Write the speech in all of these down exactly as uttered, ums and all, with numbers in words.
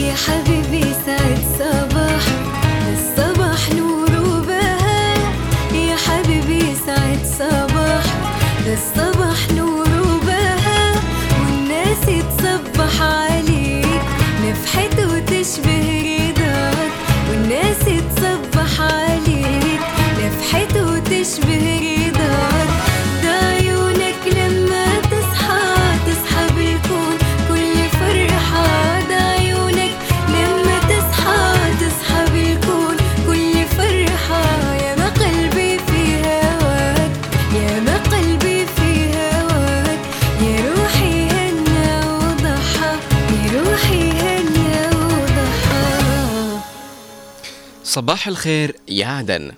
يا حبيبي سعد صباح، الصباح نور وبهاء، يا حبيبي سعد صباح، الصباح نور وبهاء، والناس تصبح عليك نفحت وتشبه رضاك، والناس تصبح عليك نفحت وتشبه رضاك، ده عيونك لما تصحى تصحى بالكون كل فرحة، صباح الخير يا عدن.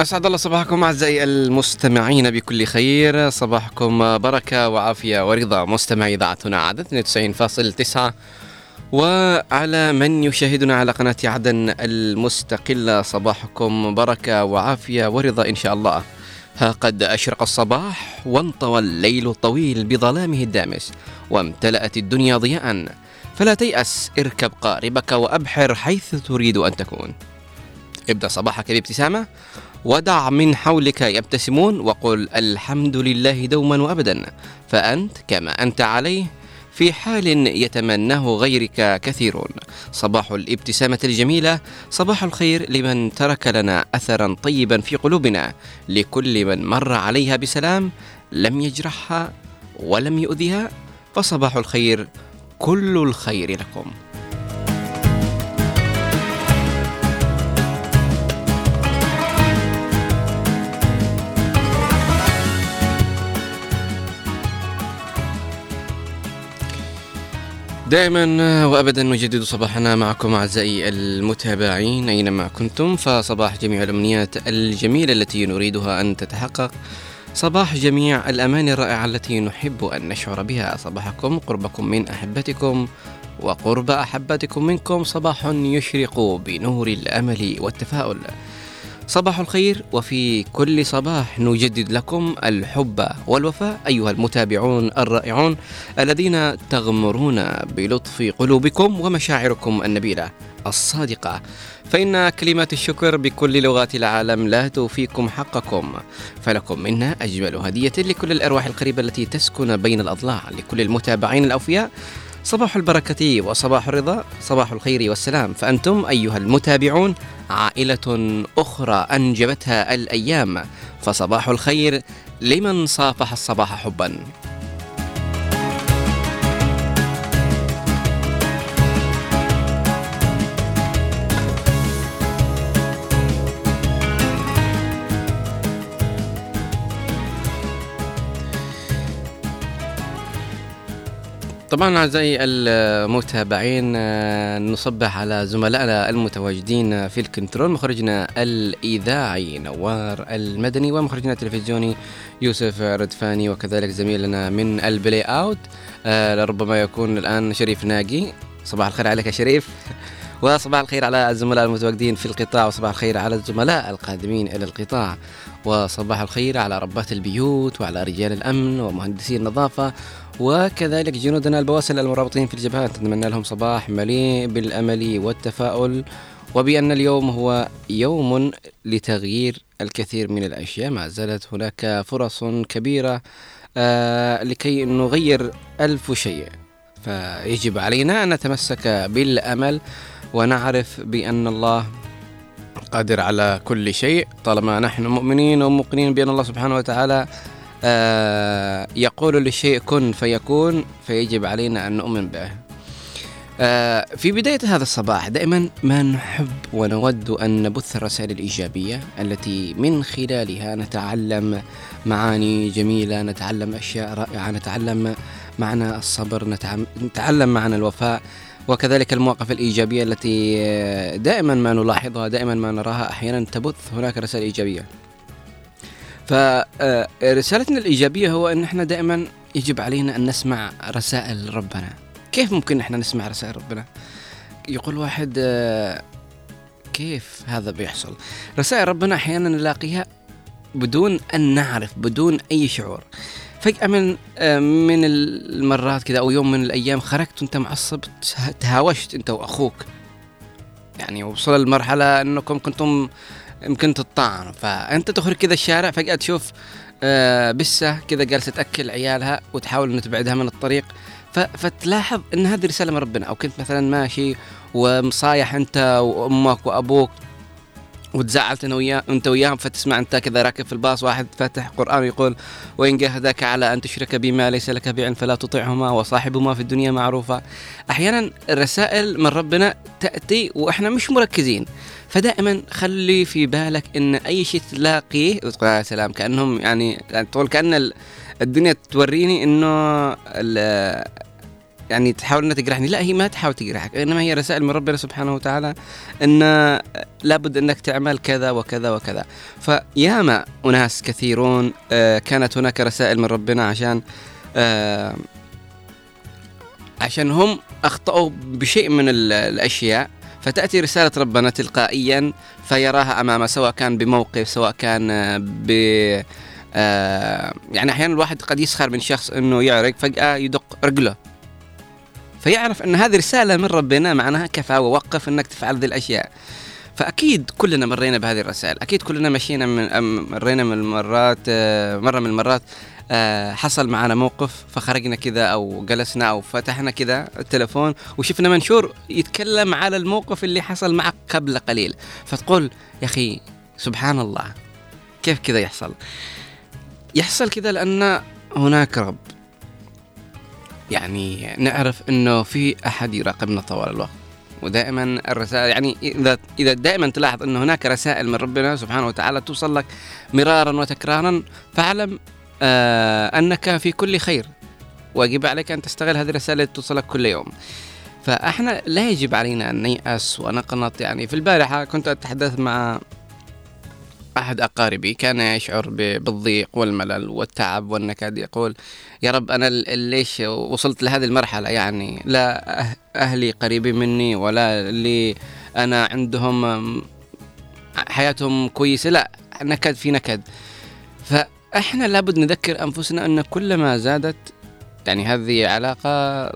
أسعد الله صباحكم أعزائي المستمعين بكل خير، صباحكم بركة وعافية ورضا مستمعي إذاعتنا عدن اثنين وتسعين فاصلة تسعة وعلى من يشاهدنا على قناة عدن المستقلة، صباحكم بركة وعافية ورضا إن شاء الله. ها قد أشرق الصباح وانطوى الليل الطويل بظلامه الدامس وامتلأت الدنيا ضياء، فلا تيأس، اركب قاربك وأبحر حيث تريد أن تكون. ابدأ صباحك بابتسامة ودع من حولك يبتسمون، وقل الحمد لله دوما وأبدا، فأنت كما أنت عليه في حال يتمناه غيرك كثيرون. صباح الابتسامة الجميلة، صباح الخير لمن ترك لنا أثرا طيبا في قلوبنا، لكل من مر عليها بسلام لم يجرحها ولم يؤذيها، فصباح الخير كل الخير لكم. دائما وأبدا نجدد صباحنا معكم أعزائي المتابعين أينما كنتم، فصباح جميع الأمنيات الجميلة التي نريدها أن تتحقق، صباح جميع الأماني الرائعة التي نحب أن نشعر بها، صباحكم قربكم من أحبتكم وقرب أحبتكم منكم، صباح يشرق بنور الأمل والتفاؤل، صباح الخير. وفي كل صباح نجدد لكم الحب والوفاء أيها المتابعون الرائعون الذين تغمرون بلطف قلوبكم ومشاعركم النبيلة الصادقة، فإن كلمات الشكر بكل لغات العالم لا توفيكم حقكم، فلكم منا أجمل هدية لكل الأرواح القريبة التي تسكن بين الأضلاع، لكل المتابعين الأوفياء صباح البركة وصباح الرضا، صباح الخير والسلام، فأنتم أيها المتابعون عائلة أخرى أنجبتها الأيام، فصباح الخير لمن صافح الصباح حبا. طبعا أعزائي المتابعين نصبح على زملائنا المتواجدين في الكنترول، مخرجنا الإذاعي نوار المدني ومخرجنا التلفزيوني يوسف ردفاني، وكذلك زميلنا من البلاي أوت لربما يكون الآن شريف ناجي. صباح الخير عليك يا شريف، وصباح الخير على الزملاء المتواجدين في القطاع، وصباح الخير على الزملاء القادمين إلى القطاع، وصباح الخير على ربات البيوت وعلى رجال الأمن ومهندسي النظافة، وكذلك جنودنا البواسل المرابطين في الجبهات. نتمنى لهم صباح مليء بالأمل والتفاؤل، وبأن اليوم هو يوم لتغيير الكثير من الأشياء، ما زالت هناك فرص كبيرة آه لكي نغير ألف شيء، فيجب علينا أن نتمسك بالأمل ونعرف بأن الله قادر على كل شيء، طالما نحن مؤمنين وموقنين بأن الله سبحانه وتعالى آه يقول للشيء كن فيكون، فيجب علينا أن نؤمن به. آه في بداية هذا الصباح دائما ما نحب ونود أن نبث الرسائل الإيجابية التي من خلالها نتعلم معاني جميلة، نتعلم أشياء رائعة، نتعلم معنى الصبر، نتعلم معنى الوفاء، وكذلك المواقف الإيجابية التي دائما ما نلاحظها، دائما ما نراها، أحيانا تبث هناك رسائل إيجابية. فرسالتنا الإيجابية هو أن احنا دائما يجب علينا أن نسمع رسائل ربنا. كيف ممكن احنا نسمع رسائل ربنا؟ يقول واحد كيف هذا بيحصل؟ رسائل ربنا أحيانا نلاقيها بدون أن نعرف، بدون أي شعور. فجأة من من المرات كذا أو يوم من الأيام خرجت أنت معصب، تهاوشت أنت وأخوك، يعني وصل المرحلة أنكم كنتم يمكن تطعنوا. فأنت تخرج كذا الشارع فجأة تشوف بسة كذا جالسة تأكل عيالها وتحاول أن تبعدها من الطريق، فتلاحظ أن هذه رسالة من ربنا. أو كنت مثلا ماشي ومصايح أنت وأمك وأبوك وتزعلت أنت وياهم، فتسمع أنت كذا راكب في الباص واحد فاتح قرآن يقول وإن جاهداك على أن تشرك بما ليس لك به علم فلا تطعهما وصاحبهما في الدنيا معروفة. أحيانا الرسائل من ربنا تأتي وإحنا مش مركزين، فدائما خلي في بالك أن أي شيء تلاقيه وتقول يا سلام كأنهم يعني تقول كأن الدنيا توريني أنه يعني تحاول أن تجرحني. لا، هي ما تحاول تجرحك، إنما هي رسائل من ربنا سبحانه وتعالى أن لابد أنك تعمل كذا وكذا وكذا. فياما أناس كثيرون كانت هناك رسائل من ربنا عشان عشان هم أخطأوا بشيء من الأشياء، فتأتي رسالة ربنا تلقائيا فيراها أمامه، سواء كان بموقف سواء كان ب يعني أحيانا الواحد قد يسخر من شخص أنه يعرق فجأة يدق رجله، فيعرف أن هذه رسالة من ربنا معناها كفى ووقف أنك تفعل ذي الأشياء. فأكيد كلنا مرينا بهذه الرسائل، أكيد كلنا مشينا من مرينا من المرات مرة من المرات حصل معنا موقف فخرجنا كذا أو جلسنا أو فتحنا كذا التلفون وشفنا منشور يتكلم على الموقف اللي حصل معك قبل قليل، فتقول يا أخي سبحان الله كيف كذا يحصل يحصل كذا، لأن هناك رب. يعني نعرف أنه في أحد يراقبنا طوال الوقت، ودائما الرسائل يعني إذا إذا دائما تلاحظ أن هناك رسائل من ربنا سبحانه وتعالى توصل لك مرارا وتكرارا، فاعلم آه أنك في كل خير، واجب عليك أن تستغل هذه الرسائل توصلك كل يوم. فإحنا لا يجب علينا أن نيأس ونقنط. يعني في البارحة كنت أتحدث مع أحد أقاربي كان يشعر بالضيق والملل والتعب والنكد، يقول يا رب أنا ليش وصلت لهذه المرحلة، يعني لا أهلي قريبين مني ولا اللي أنا عندهم حياتهم كويسة، لا نكد في نكد. فإحنا لابد نذكر أنفسنا أن كلما زادت يعني هذه العلاقة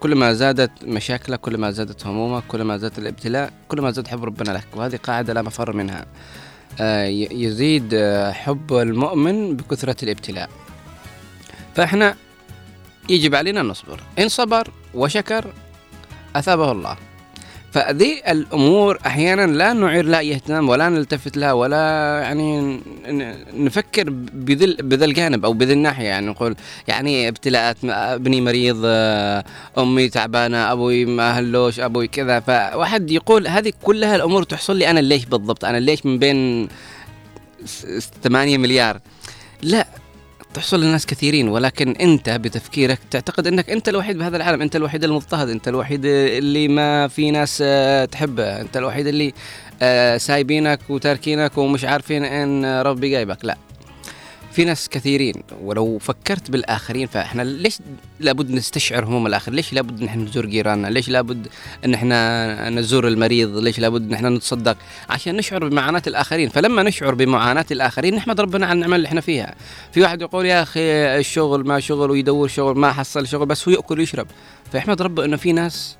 كلما زادت مشاكلك، كلما زادت همومك، كلما زادت الابتلاء، كلما زاد حب ربنا لك، وهذه قاعدة لا مفر منها. يزيد حب المؤمن بكثرة الابتلاء. فإحنا يجب علينا أن نصبر، إن صبر وشكر أثابه الله. فهذه الأمور أحيانا لا نعير لها اهتمام ولا نلتفت لها ولا يعني نفكر بذل بذل الجانب أو بذل الناحية، يعني نقول يعني ابتلاءات ابني مريض، أمي تعبانة، أبوي ما هلوش، أبوي كذا. فواحد يقول هذه كلها الأمور تحصل لي أنا ليش بالضبط، أنا ليش من بين ثمانية مليار. لا، تحصل لناس كثيرين، ولكن أنت بتفكيرك تعتقد أنك أنت الوحيد بهذا العالم، أنت الوحيد المضطهد، أنت الوحيد اللي ما في ناس تحبه، أنت الوحيد اللي سايبينك وتاركينك ومش عارفين أن ربي جايبك. لا، في ناس كثيرين. ولو فكرت بالآخرين، فإحنا ليش لابد نستشعر هموم الآخر؟ ليش لابد نحن نزور جيراننا؟ ليش لابد أن إحنا نزور المريض؟ ليش لابد أن إحنا نتصدق؟ عشان نشعر بمعاناة الآخرين. فلما نشعر بمعاناة الآخرين نحمد ربنا على النعمة اللي إحنا فيها. في واحد يقول يا أخي الشغل ما شغل، ويدور شغل ما حصل شغل، بس هو يأكل ويشرب، فيحمد ربه إنه في ناس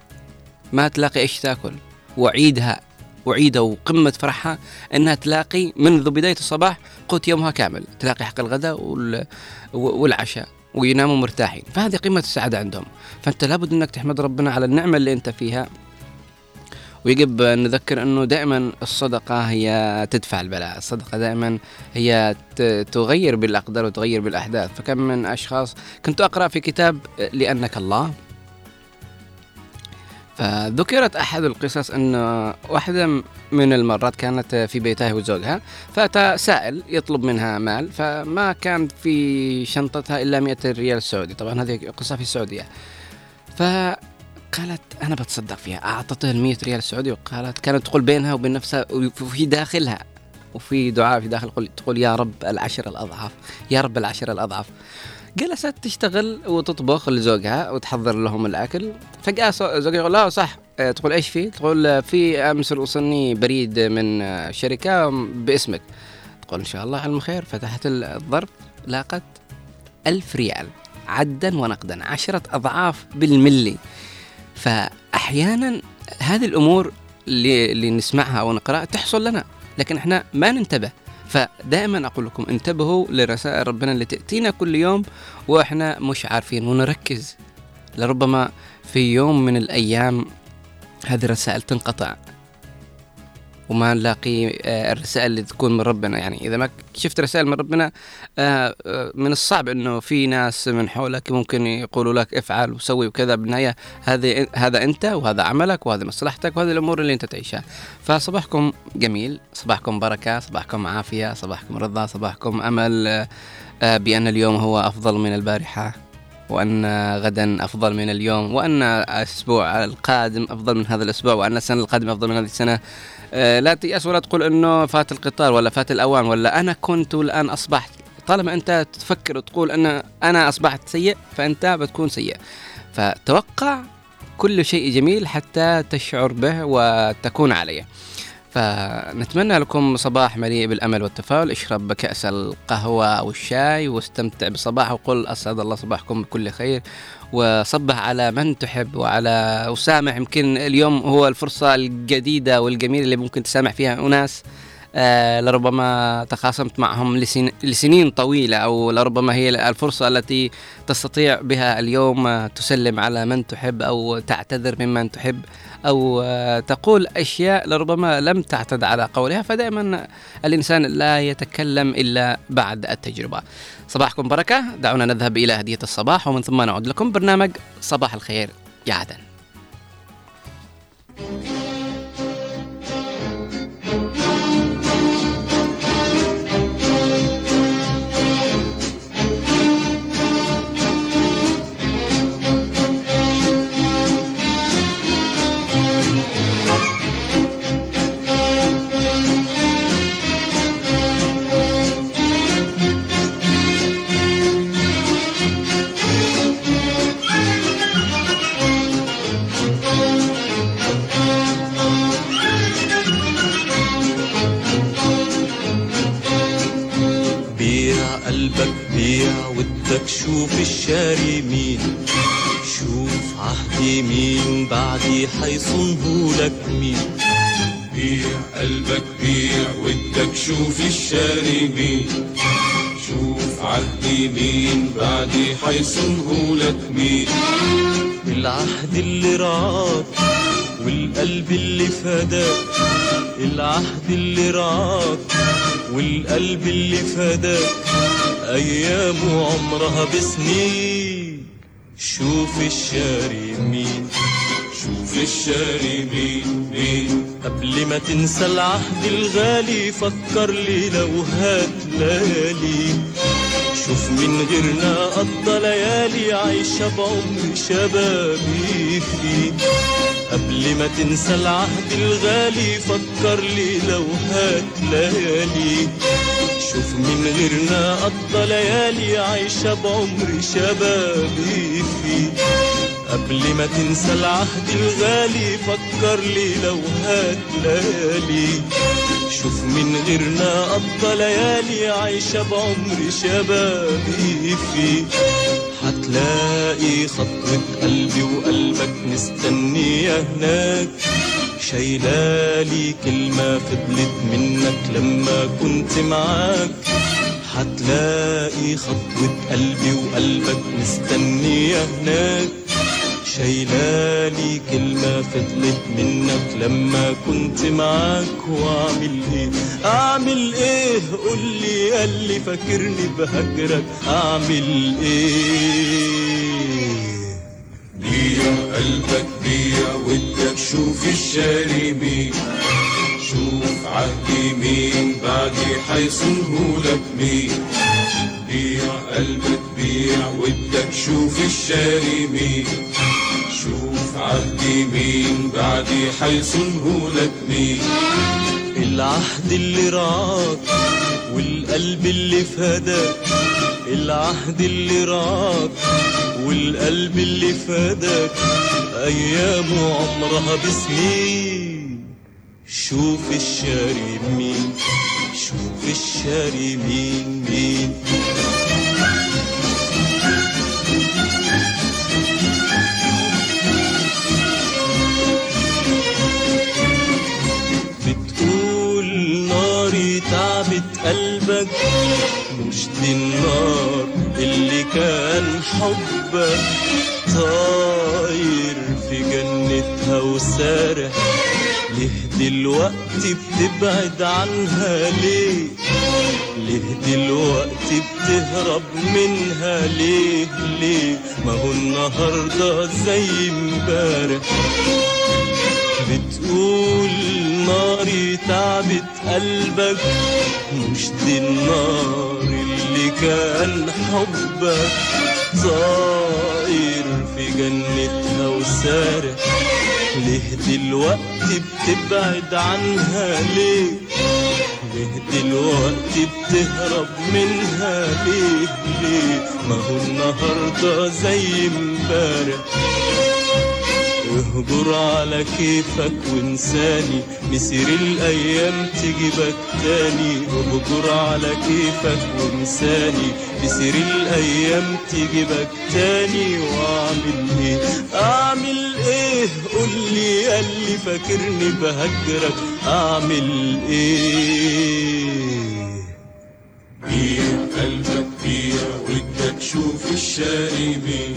ما تلاقي إيش تأكل، وعيدها وعيدة وقمة فرحها أنها تلاقي منذ بداية الصباح قوت يومها كامل، تلاقي حق الغداء والعشاء ويناموا مرتاحين. فهذه قمة السعادة عندهم. فأنت لابد أنك تحمد ربنا على النعمة اللي أنت فيها. ويجب نذكر أنه دائما الصدقة هي تدفع البلاء، الصدقة دائما هي تغير بالأقدار وتغير بالأحداث. فكم من أشخاص كنت أقرأ في كتاب لأنك الله، فذكرت أحد القصص أن واحدة من المرات كانت في بيتها وزوجها، فأتى سائل يطلب منها مال، فما كان في شنطتها إلا مئة ريال سعودي. طبعا هذه قصة في السعودية. فقالت أنا بتصدق فيها، أعطته المئة ريال سعودي، وقالت كانت تقول بينها وبين نفسها وفي داخلها وفي دعاء في داخل تقول يا رب العشر الأضعاف، يا رب العشر الأضعاف. جلست تشتغل وتطبخ لزوجها وتحضر لهم الأكل، فجأة زوجها يقول لا صح تقول ايش فيه؟ تقول في امس وصلني بريد من شركه باسمك. تقول ان شاء الله على الخير. فتحت الظرف لاقت ألف ريال عدا ونقدا، عشرة اضعاف بالملي. فاحيانا هذه الامور اللي, اللي نسمعها ونقراها تحصل لنا لكن احنا ما ننتبه. فدائما اقول لكم انتبهوا لرسائل ربنا اللي تاتينا كل يوم واحنا مش عارفين ونركز، لربما في يوم من الايام هذه الرسائل تنقطع وما نلاقي الرسائل اللي تكون من ربنا. يعني إذا ما شفت رسائل من ربنا من الصعب أنه في ناس من حولك ممكن يقولوا لك افعل وسوي وكذا، بالنهاية هذا هذا أنت وهذا عملك وهذا مصلحتك وهذه الأمور اللي أنت تعيشها. فصباحكم جميل، صباحكم بركة، صباحكم عافية، صباحكم رضا، صباحكم أمل بأن اليوم هو أفضل من البارحة، وأن غدا أفضل من اليوم، وأن الأسبوع القادم أفضل من هذا الأسبوع، وأن السنة القادمة أفضل من هذه السنة. لا تيأس ولا تقول أنه فات القطار ولا فات الأوان ولا أنا كنت والآن أصبحت. طالما أنت تفكر وتقول أن أنا أصبحت سيء فأنت بتكون سيء. فتوقع كل شيء جميل حتى تشعر به وتكون عليه. فنتمنى لكم صباح مليء بالأمل والتفاؤل. اشرب كأس القهوة أو الشاي واستمتع بصباح، وقل أسعد الله صباحكم بكل خير، وصبح على من تحب وعلى وسامح. يمكن اليوم هو الفرصة الجديدة والجميلة اللي ممكن تسامح فيها أناس آه لربما تخاصمت معهم لسن لسنين طويلة، أو لربما هي الفرصة التي تستطيع بها اليوم تسلم على من تحب أو تعتذر ممن تحب أو آه تقول أشياء لربما لم تعتد على قولها. فدائما الإنسان لا يتكلم إلا بعد التجربة. صباحكم بركة. دعونا نذهب إلى هدية الصباح ومن ثم نعود لكم برنامج صباح الخير يا عدن. بيع ودك شوف الشاري مين، شوف عهدي مين بعدي حيصنهولك مين. بيع قلبك بيع ودك شوف الشاري مين، شوف عهدي مين بعدي حيصنهولك مين. العهد اللي رعاك والقلب اللي فداك، العهد اللي رعاك والقلب اللي فداك، أيام عمرها بسنين. شوف الشاري مين، شوف الشاري مين مين. قبل ما تنسى العهد الغالي فكر لي لو هتلالي، شوف من غيرنا قضى ليالي عايشة بعمر شبابي فيك. قبل ما تنسى العهد الغالي فكر لي لو هتلالي، شوف من غيرنا قضى ليالي عايشة بعمر شبابي فيه. قبل ما تنسى العهد الغالي فكر لي لو هتلالي، شوف من غيرنا قضى ليالي عايشة بعمر شبابي فيه. هتلاقي خطوة قلبي وقلبك مستنية هناك، شايلالي كلمة فضلت منك لما كنت معاك. هتلاقي خطوة قلبي وقلبك مستنية هناك، شايلالي كلمة فضلت منك لما كنت معاك. واعمل ايه اعمل ايه قولي ياللي فاكرني بهجرك اعمل ايه. بيع قلبك بيع ودك شوف الشاري مين، شوف عهدي مين بعدي حيصنهولك مين. بيع قلبك بيع ودك شوف الشاري مين، شوف عهدي مين بعدي حيصنهولك مين. العهد اللي رعاك والقلب اللي فداك، العهد اللي رعاك والقلب اللي فداك، أيام عمرها بسنين. شوف الشاري مين، شوف الشاري مين مين. بتقول ناري تعبت قلبك، مش دي النار اللي كان حبك طاير في جنتها وسارح. ليه دلوقتي بتبعد عنها ليه؟ ليه دلوقتي بتهرب منها ليه؟ ليه ما هو النهارده زي امبارح. بتقول ناري تعبت قلبك، مش دي النار اللي كان حبك طاير في جنتها وسارح. ليه دلوقتي بتبعد عنها ليه؟ ليه دلوقتي بتهرب منها ليه؟ ليه ما هو النهارده زي امبارح. اهجر على كيفك وانساني، مسير الايام تجيبك تاني. اهجر على كيفك وانساني، مسير الايام تجيبك تاني. واعمل ايه اعمل ايه قولي يا اللي فاكرني بهجرك، اعمل ايه؟ بيا قلبك بيا ودك شوف الشاربين،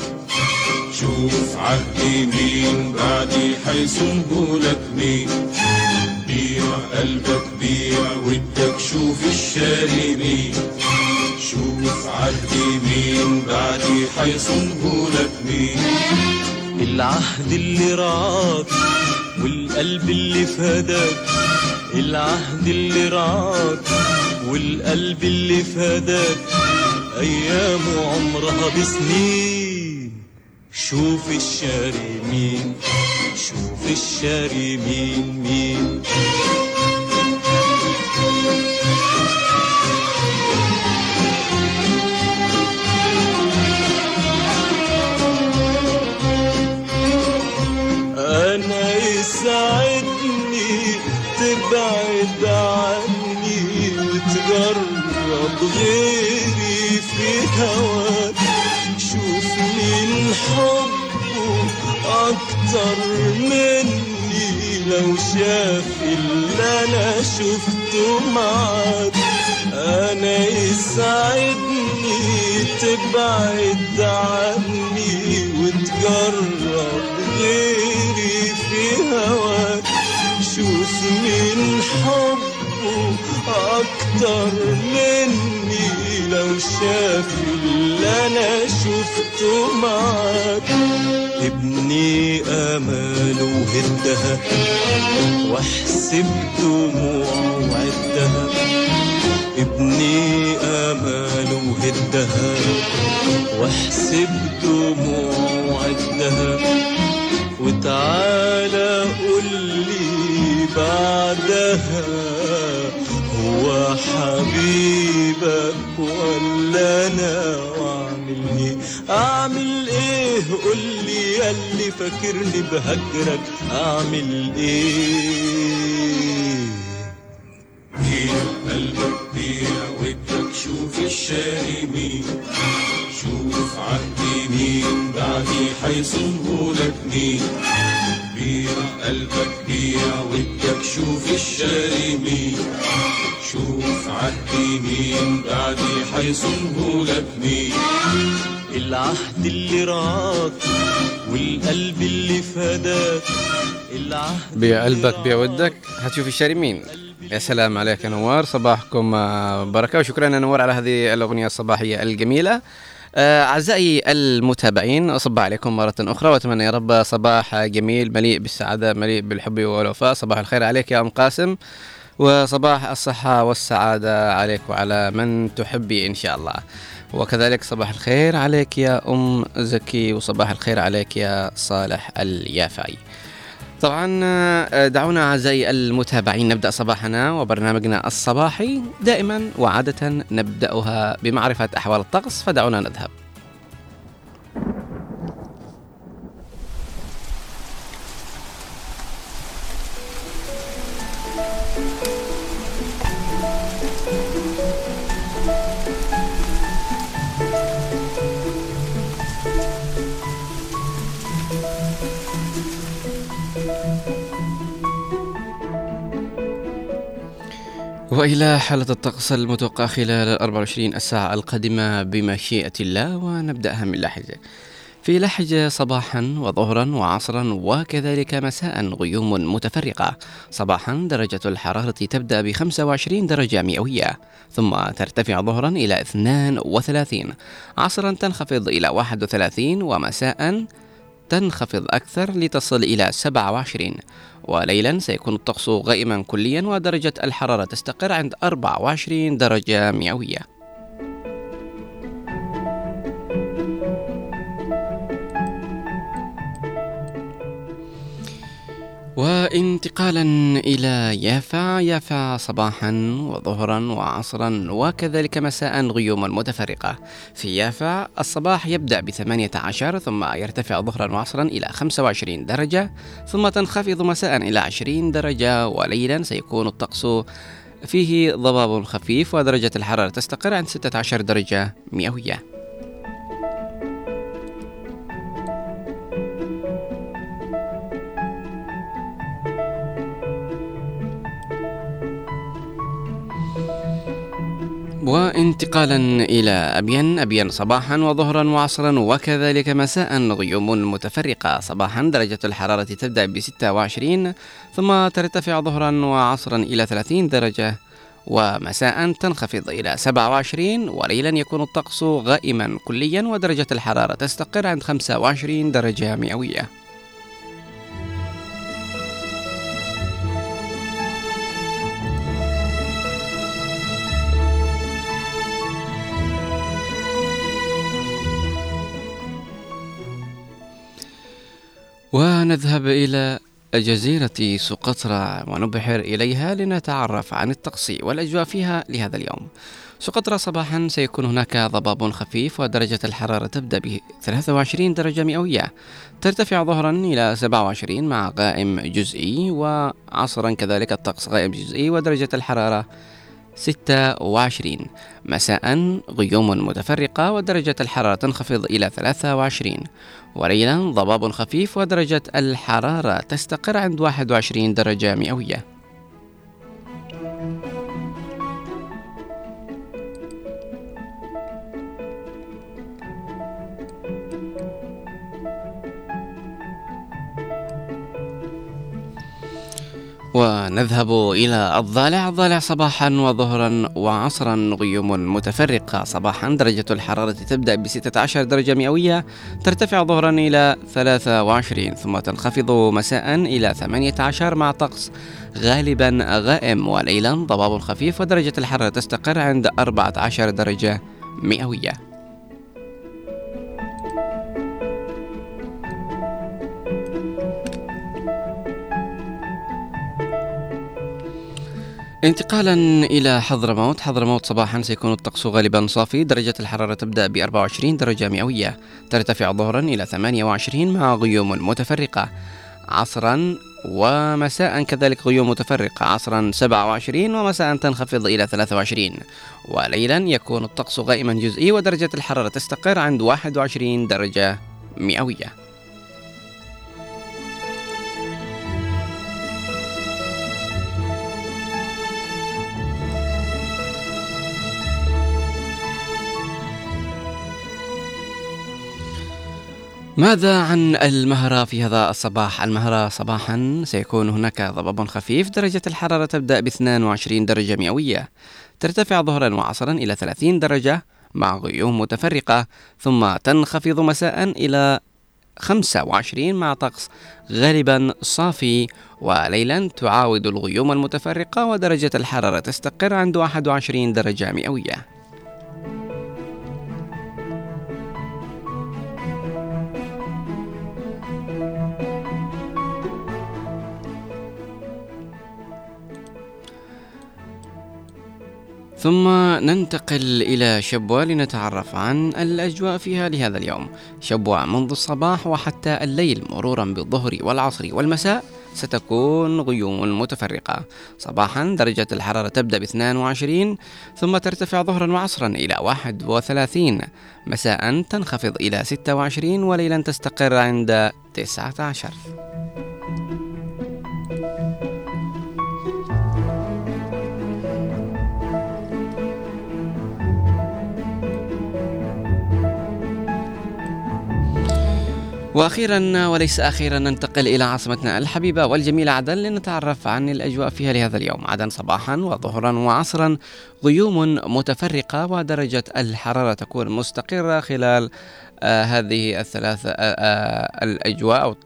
شوف عهدي مين بعدي حيسيبولك مين. بيع قلبك بيع ودك شوف الشاربين، شوف عهدي مين بعدي حيسيبولك مين. العهد اللي رعاك والقلب اللي فداك، العهد اللي رعاك والقلب اللي فداك. أيام عمرها بسنين. شوف الشاري مين، شوف الشاري مين مين. أنا يسعدني تبعد عني وتجرب غيري في هواك. من حبه أكتر مني، لو شاف اللي أنا شفته معاك. أنا يسعدني تبعد عني وتجرب غيري في هواك. شوف من حبه أكتر مني، لو شاف اللي أنا شفته معاك. ابني آمال وهدها واحسب دموع وعدها، ابني آمال وهدها واحسب دموع وعدها. وتعالى قولي بعدها هو حبيبك ولا انا؟ واعمل ايه اعمل ايه قولي يا اللي فاكرني بهجرك، اعمل ايه؟ بيع قلبك بيع ودك شوف الشاري مين، شوف عهدي مين بعدي حيصيبهولك مين. بيع قلبك بيع ودك شوف الشاري مين، شوف عهدي مين بعدي حيصيبهولك مين. العهد اللي رعاك والقلب اللي فداك، العهد. بيع قلبك بيع ودك هتشوف الشاري مين. يا سلام عليك يا نوار، صباحكم بركة، وشكرا يا نوار على هذه الأغنية الصباحية الجميلة. أعزائي المتابعين، أصبح عليكم مرة أخرى وأتمنى يا رب صباح جميل مليء بالسعادة مليء بالحب والوفاء. صباح الخير عليك يا أم قاسم، وصباح الصحة والسعادة عليك وعلى من تحبي إن شاء الله. وكذلك صباح الخير عليك يا أم زكي، وصباح الخير عليك يا صالح اليافعي. طبعا دعونا أعزائي المتابعين نبدأ صباحنا وبرنامجنا الصباحي دائما وعادة نبدأها بمعرفة أحوال الطقس، فدعونا نذهب. وإلى حالة الطقس المتوقع خلال أربع وعشرين الساعة القادمة بمشيئة الله، ونبدأها من لحجة. في لحجة صباحا وظهرا وعصرا وكذلك مساء غيوم متفرقة. صباحا درجة الحرارة تبدأ ب خمسة وعشرين درجة مئوية، ثم ترتفع ظهرا إلى اثنين وثلاثين، عصرا تنخفض إلى واحد وثلاثين، ومساء تنخفض أكثر لتصل إلى سبعة وعشرين. وليلا سيكون الطقس غائما كليا، ودرجة الحرارة تستقر عند أربعة وعشرين درجة مئوية. وانتقالا إلى يافا، يافا صباحا وظهرا وعصرا وكذلك مساء غيوم متفرقة. في يافا الصباح يبدأ بثمانية عشر، ثم يرتفع ظهرا وعصرا إلى خمسة وعشرين درجة، ثم تنخفض مساء إلى عشرين درجة. وليلا سيكون الطقس فيه ضباب خفيف، ودرجة الحرارة تستقر عند ستة عشر درجة مئوية. وانتقالا إلى أبين، أبين صباحا وظهرا وعصرا وكذلك مساء غيوم متفرقة. صباحا درجة الحرارة تبدأ ب ستة وعشرين، ثم ترتفع ظهرا وعصرا إلى ثلاثين درجة، ومساء تنخفض إلى سبعة وعشرين. وليلا يكون الطقس غائما كليا، ودرجة الحرارة تستقر عند خمسة وعشرين درجة مئوية. ونذهب إلى جزيرة سقطرى ونبحر إليها لنتعرف عن الطقس والأجواء فيها لهذا اليوم. سقطرى صباحا سيكون هناك ضباب خفيف، ودرجة الحرارة تبدأ ب ثلاثة وعشرين درجة مئوية، ترتفع ظهرا إلى سبعة وعشرين مع غائم جزئي، وعصرا كذلك الطقس غائم جزئي، ودرجة الحرارة ستة وعشرين. مساء غيوم متفرقة، ودرجة الحرارة تنخفض إلى ثلاثة وعشرين. وليلا ضباب خفيف، ودرجة الحرارة تستقر عند واحد وعشرين درجة مئوية. ونذهب إلى الضالع، الضالع صباحا وظهرا وعصرا غيوم متفرقة. صباحا درجة الحرارة تبدأ ب ستة عشر درجة مئوية، ترتفع ظهرا إلى ثلاثة وعشرين، ثم تنخفض مساء إلى ثمانية عشر مع طقس غالبا غائم. وليلا ضباب خفيف، ودرجة الحرارة تستقر عند أربعة عشر درجة مئوية. انتقالا إلى حضرموت، حضرموت صباحا سيكون الطقس غالبا صافي، درجة الحرارة تبدأ ب أربعة وعشرين درجة مئوية، ترتفع ظهرا إلى ثمانية وعشرين مع غيوم متفرقة، عصرا ومساء كذلك غيوم متفرقة، عصرا سبعة وعشرين ومساء تنخفض إلى ثلاثة وعشرين. وليلا يكون الطقس غائما جزئي، ودرجة الحرارة تستقر عند واحد وعشرين درجة مئوية. ماذا عن المهرة في هذا الصباح؟ المهرة صباحا سيكون هناك ضباب خفيف، درجة الحرارة تبدأ ب اثنين وعشرين درجة مئوية، ترتفع ظهرا وعصرا إلى ثلاثين درجة مع غيوم متفرقة، ثم تنخفض مساء إلى خمسة وعشرين مع طقس غالبا صافي. وليلا تعاود الغيوم المتفرقة، ودرجة الحرارة تستقر عند واحد وعشرين درجة مئوية. ثم ننتقل إلى شبوة لنتعرف عن الأجواء فيها لهذا اليوم. شبوة منذ الصباح وحتى الليل مرورا بالظهر والعصر والمساء ستكون غيوم متفرقة. صباحا درجة الحرارة تبدأ ب اثنين وعشرين، ثم ترتفع ظهرا وعصرا إلى واحد وثلاثين، مساء تنخفض إلى ستة وعشرين، وليلا تستقر عند تسعة عشر. واخيرا وليس اخيرا ننتقل الى عاصمتنا الحبيبه والجميله عدن لنتعرف عن الاجواء فيها لهذا اليوم. عدن صباحا وظهرا وعصرا غيوم متفرقه ودرجه الحراره تكون مستقره خلال آه هذه الثلاثه آه آه الاجواء أو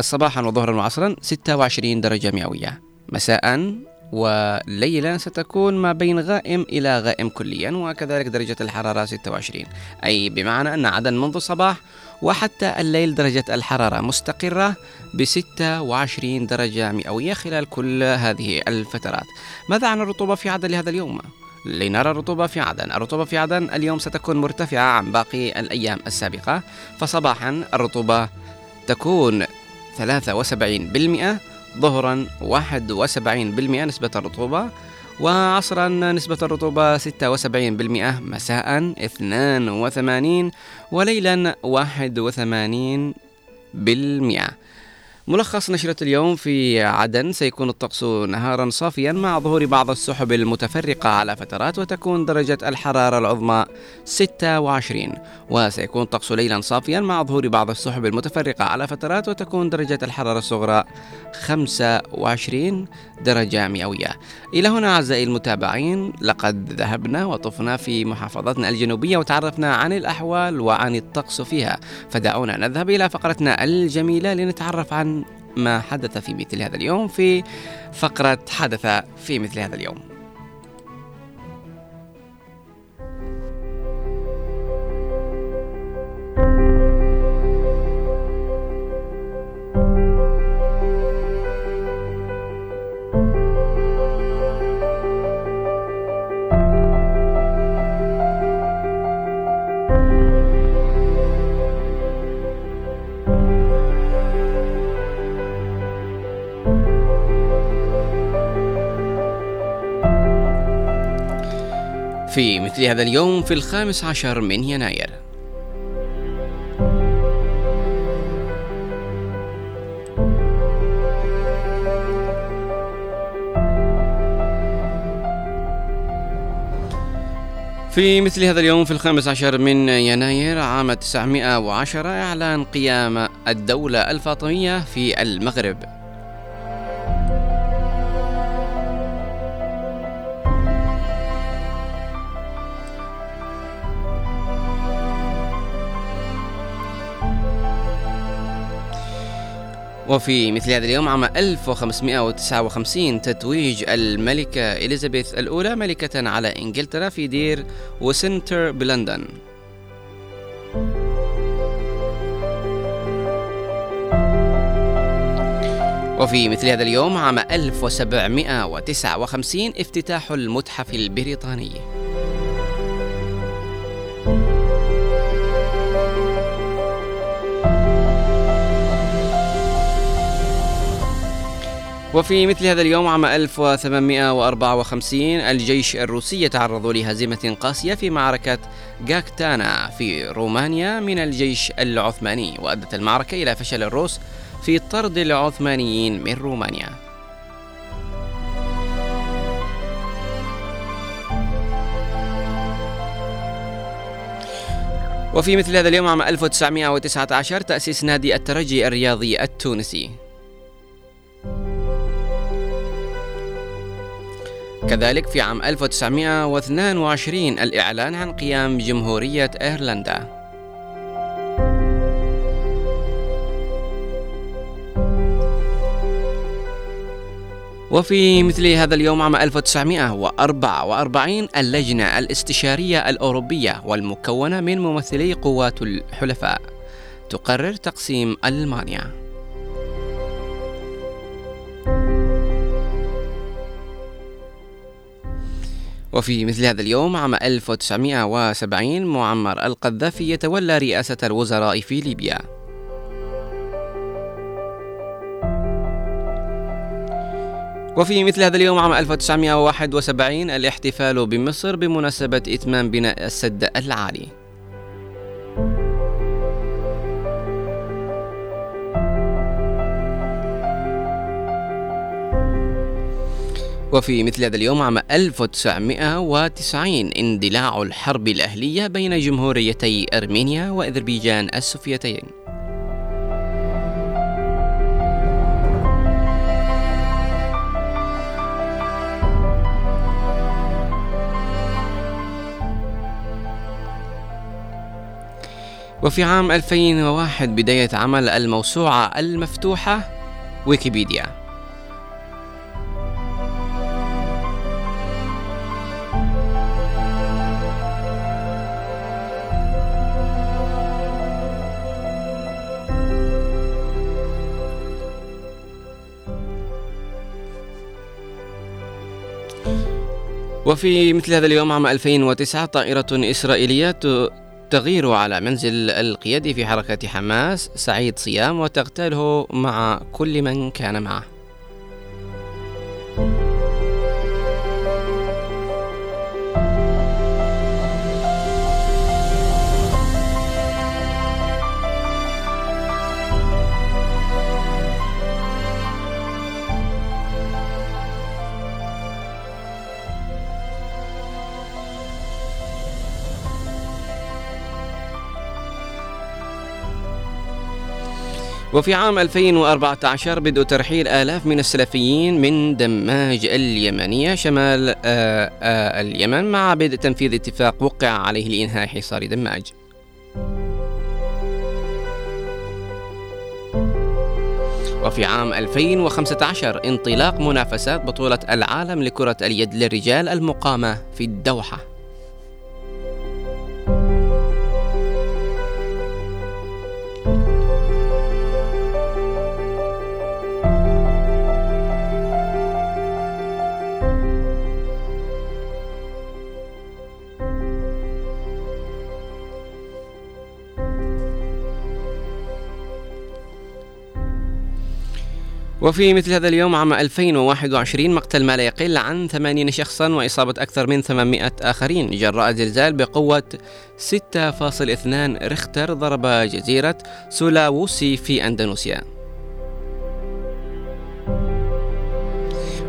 صباحا وظهرا وعصرا ستة وعشرين درجه مئويه. مساء وليلا ستكون ما بين غائم إلى غائم كليا، وكذلك درجة الحرارة ستة وعشرين، أي بمعنى أن عدن منذ الصباح وحتى الليل درجة الحرارة مستقرة ب ستة وعشرين درجة مئوية خلال كل هذه الفترات. ماذا عن الرطوبة في عدن لهذا اليوم؟ لنرى الرطوبة في عدن. الرطوبة في عدن اليوم ستكون مرتفعة عن باقي الأيام السابقة، فصباحا الرطوبة تكون ثلاثة وسبعين بالمئة، ظهرا واحد وسبعين بالمئة نسبة الرطوبة، وعصرا نسبة الرطوبة ستة وسبعين بالمئة، مساء اثنين وثمانين بالمئة، وليلا واحد وثمانين بالمئة. ملخص نشرة اليوم في عدن: سيكون الطقس نهارا صافيا مع ظهور بعض السحب المتفرقة على فترات، وتكون درجة الحرارة العظمى ستة وعشرين، وسيكون الطقس ليلا صافيا مع ظهور بعض السحب المتفرقة على فترات، وتكون درجة الحرارة الصغرى خمسة وعشرين درجة مئوية. إلى هنا أعزائي المتابعين لقد ذهبنا وطفنا في محافظتنا الجنوبية وتعرفنا عن الأحوال وعن الطقس فيها، فدعونا نذهب إلى فقرتنا الجميلة لنتعرف عن ما حدث في مثل هذا اليوم في فقرة حدث في مثل هذا اليوم. في مثل هذا اليوم في الخامس عشر من يناير، في مثل هذا اليوم في الخامس عشر من يناير عام تسعمائة وعشرة، إعلان قيام الدولة الفاطمية في المغرب. وفي مثل هذا اليوم عام ألف وخمسمائة وتسعة وخمسين، تتويج الملكة إليزابيث الأولى ملكة على إنجلترا في دير وسنتر بلندن. وفي مثل هذا اليوم عام ألف وسبعمائة وتسعة وخمسين، افتتاح المتحف البريطاني. وفي مثل هذا اليوم عام ألف وثمانمائة وأربعة وخمسين، الجيش الروسي يتعرض لهزيمة قاسية في معركة غاكتانا في رومانيا من الجيش العثماني، وأدت المعركة إلى فشل الروس في طرد العثمانيين من رومانيا. وفي مثل هذا اليوم عام ألف وتسعمائة وتسعة عشر، تأسيس نادي الترجي الرياضي التونسي. كذلك في عام ألف وتسعمائة واثنين وعشرين، الإعلان عن قيام جمهورية أيرلندا. وفي مثل هذا اليوم عام ألف وتسعمائة وأربعة وأربعين، اللجنة الاستشارية الأوروبية والمكونة من ممثلي قوات الحلفاء تقرر تقسيم ألمانيا. وفي مثل هذا اليوم عام ألف وتسعمائة وسبعين، معمر القذافي يتولى رئاسة الوزراء في ليبيا. وفي مثل هذا اليوم عام ألف وتسعمائة وواحد وسبعين، الاحتفال بمصر بمناسبة إتمام بناء السد العالي. وفي مثل هذا اليوم عام ألف وتسعمائة وتسعين اندلاع الحرب الأهلية بين جمهوريتي أرمينيا وأذربيجان السوفيتيين. وفي عام ألفين وواحد بداية عمل الموسوعة المفتوحة ويكيبيديا. وفي مثل هذا اليوم عام ألفين وتسعة طائرة إسرائيلية تغير على منزل القيادي في حركة حماس سعيد صيام وتغتاله مع كل من كان معه. وفي عام ألفين وأربعة عشر بدء ترحيل آلاف من السلفيين من دماج اليمنية شمال آآ آآ اليمن مع بدء تنفيذ اتفاق وقع عليه لإنهاء حصار دماج. وفي عام ألفين وخمسة عشر انطلاق منافسات بطولة العالم لكرة اليد للرجال المقامة في الدوحة. وفي مثل هذا اليوم عام ألفين وواحد وعشرين مقتل ما لا يقل عن ثمانين شخصا وإصابة أكثر من ثمانمائة آخرين جراء زلزال بقوة ستة فاصلة اثنين ريختر ضرب جزيرة سولاوسي في أندونيسيا.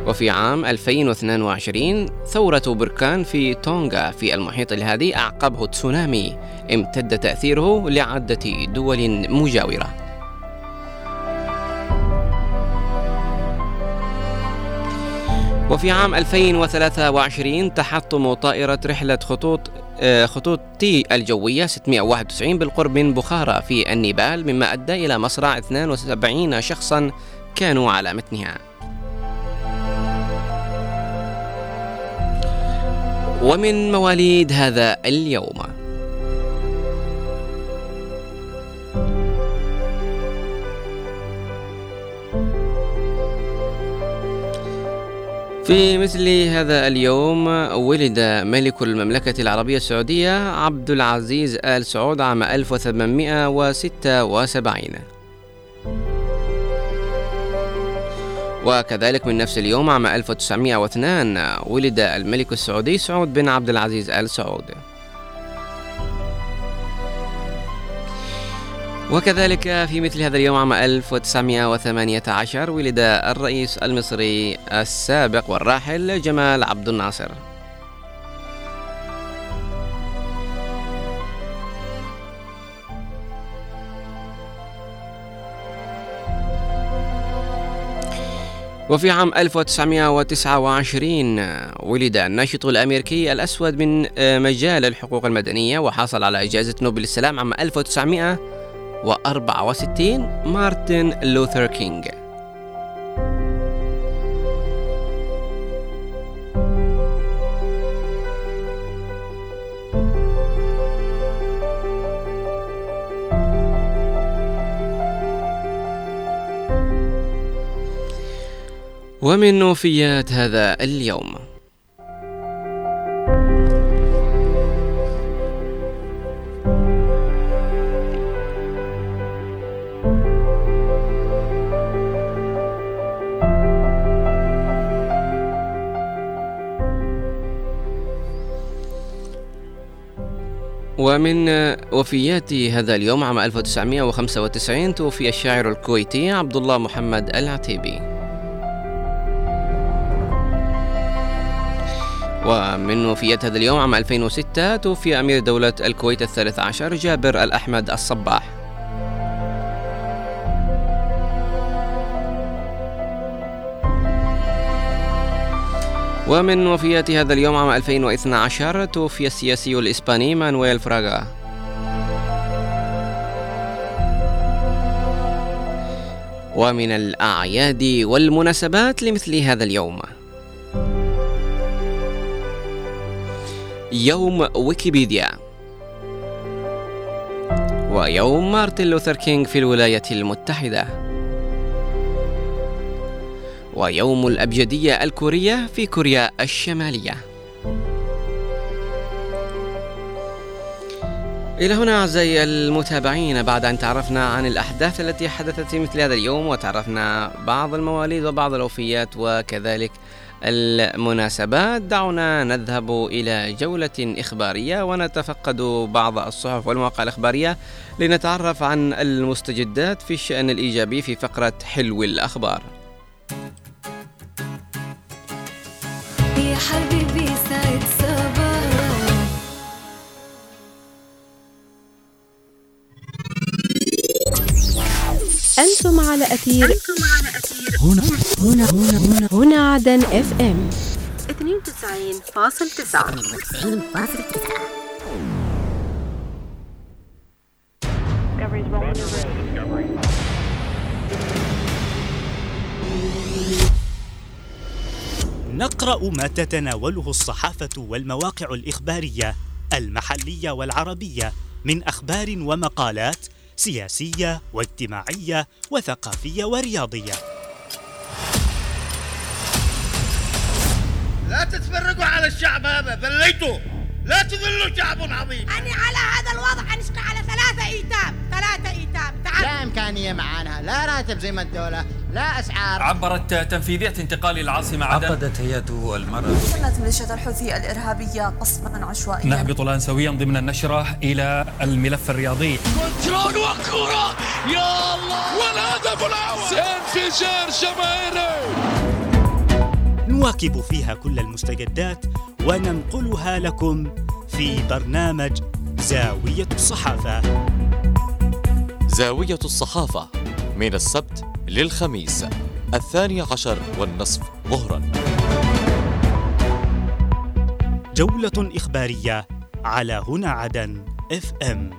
وفي عام ألفين واثنين وعشرين ثورة بركان في تونغا في المحيط الهادي أعقبه تسونامي امتد تأثيره لعدة دول مجاورة. وفي عام ألفين وثلاثة وعشرين تحطم طائرة رحلة خطوط خطوط تي الجوية ستمائة وواحد وتسعين بالقرب من بخارى في النيبال مما أدى إلى مصرع اثنين وسبعين شخصا كانوا على متنها. ومن مواليد هذا اليوم في مثل هذا اليوم ولد ملك المملكة العربية السعودية عبد العزيز آل سعود عام ألف وثمانمائة وستة وسبعين. وكذلك من نفس اليوم عام ألف وتسعمائة واثنين ولد الملك السعودي سعود بن عبد العزيز آل سعود. وكذلك في مثل هذا اليوم عام ألف وتسعمائة وثمانية عشر ولد الرئيس المصري السابق والراحل جمال عبد الناصر. وفي عام ألف وتسعمائة وتسعة وعشرين ولد الناشط الأمريكي الأسود من مجال الحقوق المدنية وحصل على جائزة نوبل للسلام عام ألف وتسعمائة وأربعة وستين مارتن لوثر كينغ. ومن وفيات هذا اليوم ومن وفيات هذا اليوم عام ألف وتسعمائة وخمسة وتسعين توفي الشاعر الكويتي عبد الله محمد العتيبي. ومن وفيات هذا اليوم عام ألفين وستة توفي أمير دولة الكويت الثالث عشر جابر الأحمد الصباح. ومن وفيات هذا اليوم عام ألفين واثني عشر توفي السياسي الإسباني مانويل فراغا. ومن الأعياد والمناسبات لمثل هذا اليوم يوم ويكيبيديا، ويوم مارتن لوثر كينغ في الولايات المتحدة، ويوم الأبجدية الكورية في كوريا الشمالية. إلى هنا أعزائي المتابعين، بعد أن تعرفنا عن الأحداث التي حدثت في مثل هذا اليوم وتعرفنا بعض المواليد وبعض الوفيات وكذلك المناسبات، دعونا نذهب إلى جولة إخبارية ونتفقد بعض الصحف والمواقع الإخبارية لنتعرف عن المستجدات في الشأن الإيجابي في فقرة حلو الأخبار. يا حبيبي سعد صباح. أنتم على أثير أنتم على أثير هنا هنا هنا هنا, هنا عدن اف ام اثنين وتسعين فاصلة تسعة. نقرأ ما تتناوله الصحافة والمواقع الإخبارية المحلية والعربية من أخبار ومقالات سياسية واجتماعية وثقافية ورياضية. لا تتفرقوا على الشعب، هذا ذليتوا، لا تذلوا شعب عظيم. أنا على هذا الوضع أنشقى على ثلاثة إيتام، ثلاثة إيتام. تعال. لا إمكانية معانا، لا راتب زي ما الدولة، لا أسعار. عبرت تنفيذية انتقال العاصمة عدن. عقدت هيئة المرأة. شنت ميليشيات الحوثي الإرهابية قصفا عشوائيا. نهبط الآن سويا ضمن النشرة إلى الملف الرياضي. كنترول وكرة، يا الله. والهدف الأول. انفجار جماهيري. نواكب فيها كل المستجدات وننقلها لكم في برنامج زاوية الصحافة. زاوية الصحافة من السبت للخميس الثاني عشر والنصف ظهرا. جولة إخبارية على هنا عدن اف ام.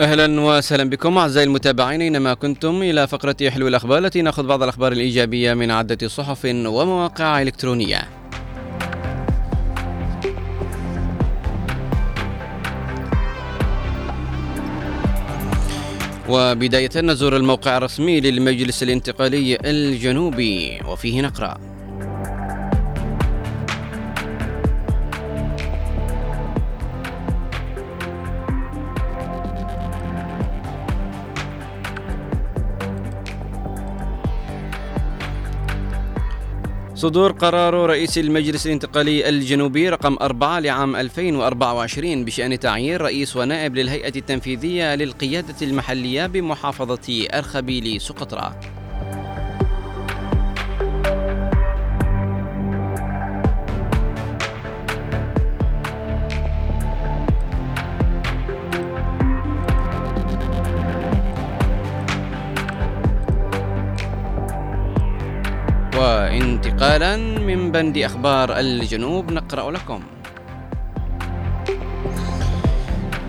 أهلا وسهلا بكم أعزائي المتابعين أينما كنتم إلى فقرة حلو الأخبار التي نأخذ بعض الأخبار الإيجابية من عدة صحف ومواقع إلكترونية. وبداية نزور الموقع الرسمي للمجلس الانتقالي الجنوبي وفيه نقرأ: صدور قرار رئيس المجلس الانتقالي الجنوبي رقم أربعة لعام ألفين وأربعة وعشرين بشأن تعيين رئيس ونائب للهيئة التنفيذية للقيادة المحلية بمحافظة أرخبيل سقطرى. انتقالا من بند أخبار الجنوب نقرأ لكم: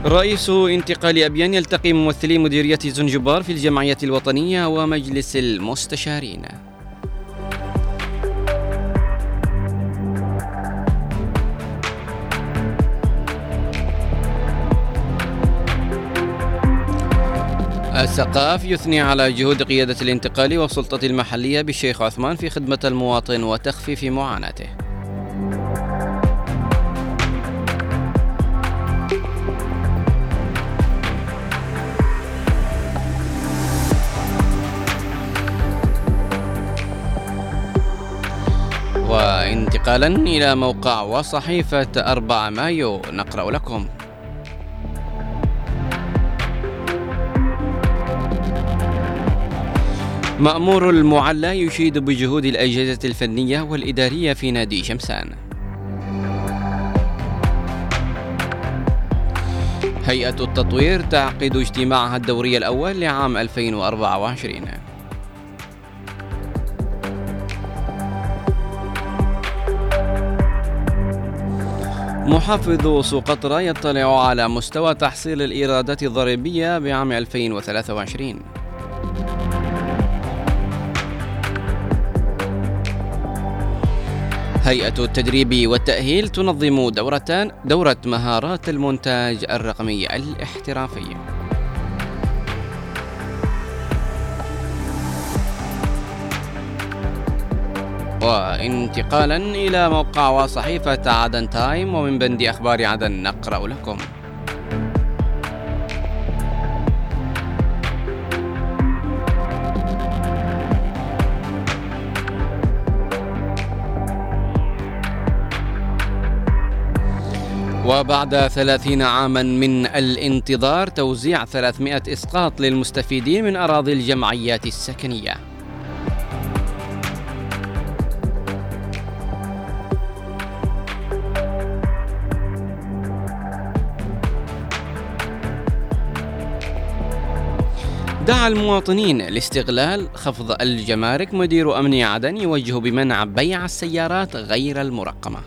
رئيس انتقال أبيان يلتقي ممثلي مديرية زنجبار في الجمعية الوطنية ومجلس المستشارين. السقاف يثني على جهود قيادة الانتقال والسلطة المحلية بالشيخ عثمان في خدمة المواطن وتخفيف معاناته. وانتقالا إلى موقع وصحيفة أربعة مايو نقرأ لكم: مأمور المعلى يشيد بجهود الأجهزة الفنية والإدارية في نادي شمسان. هيئة التطوير تعقد اجتماعها الدوري الأول لعام ألفين وأربعة وعشرين. محافظ سقطرى يطلع على مستوى تحصيل الإيرادات الضريبية بعام ألفين وثلاثة وعشرين. هيئة التدريب والتأهيل تنظم دورتان دورة مهارات المونتاج الرقمي الاحترافي. وانتقالا إلى موقع وصحيفة عدن تايم ومن بند أخبار عدن نقرأ لكم: وبعد ثلاثين عاما من الانتظار توزيع ثلاثمائة إسقاط للمستفيدين من أراضي الجمعيات السكنية. دعا المواطنين لاستغلال خفض الجمارك. مدير أمن عدن يوجه بمنع بيع السيارات غير المرقمة.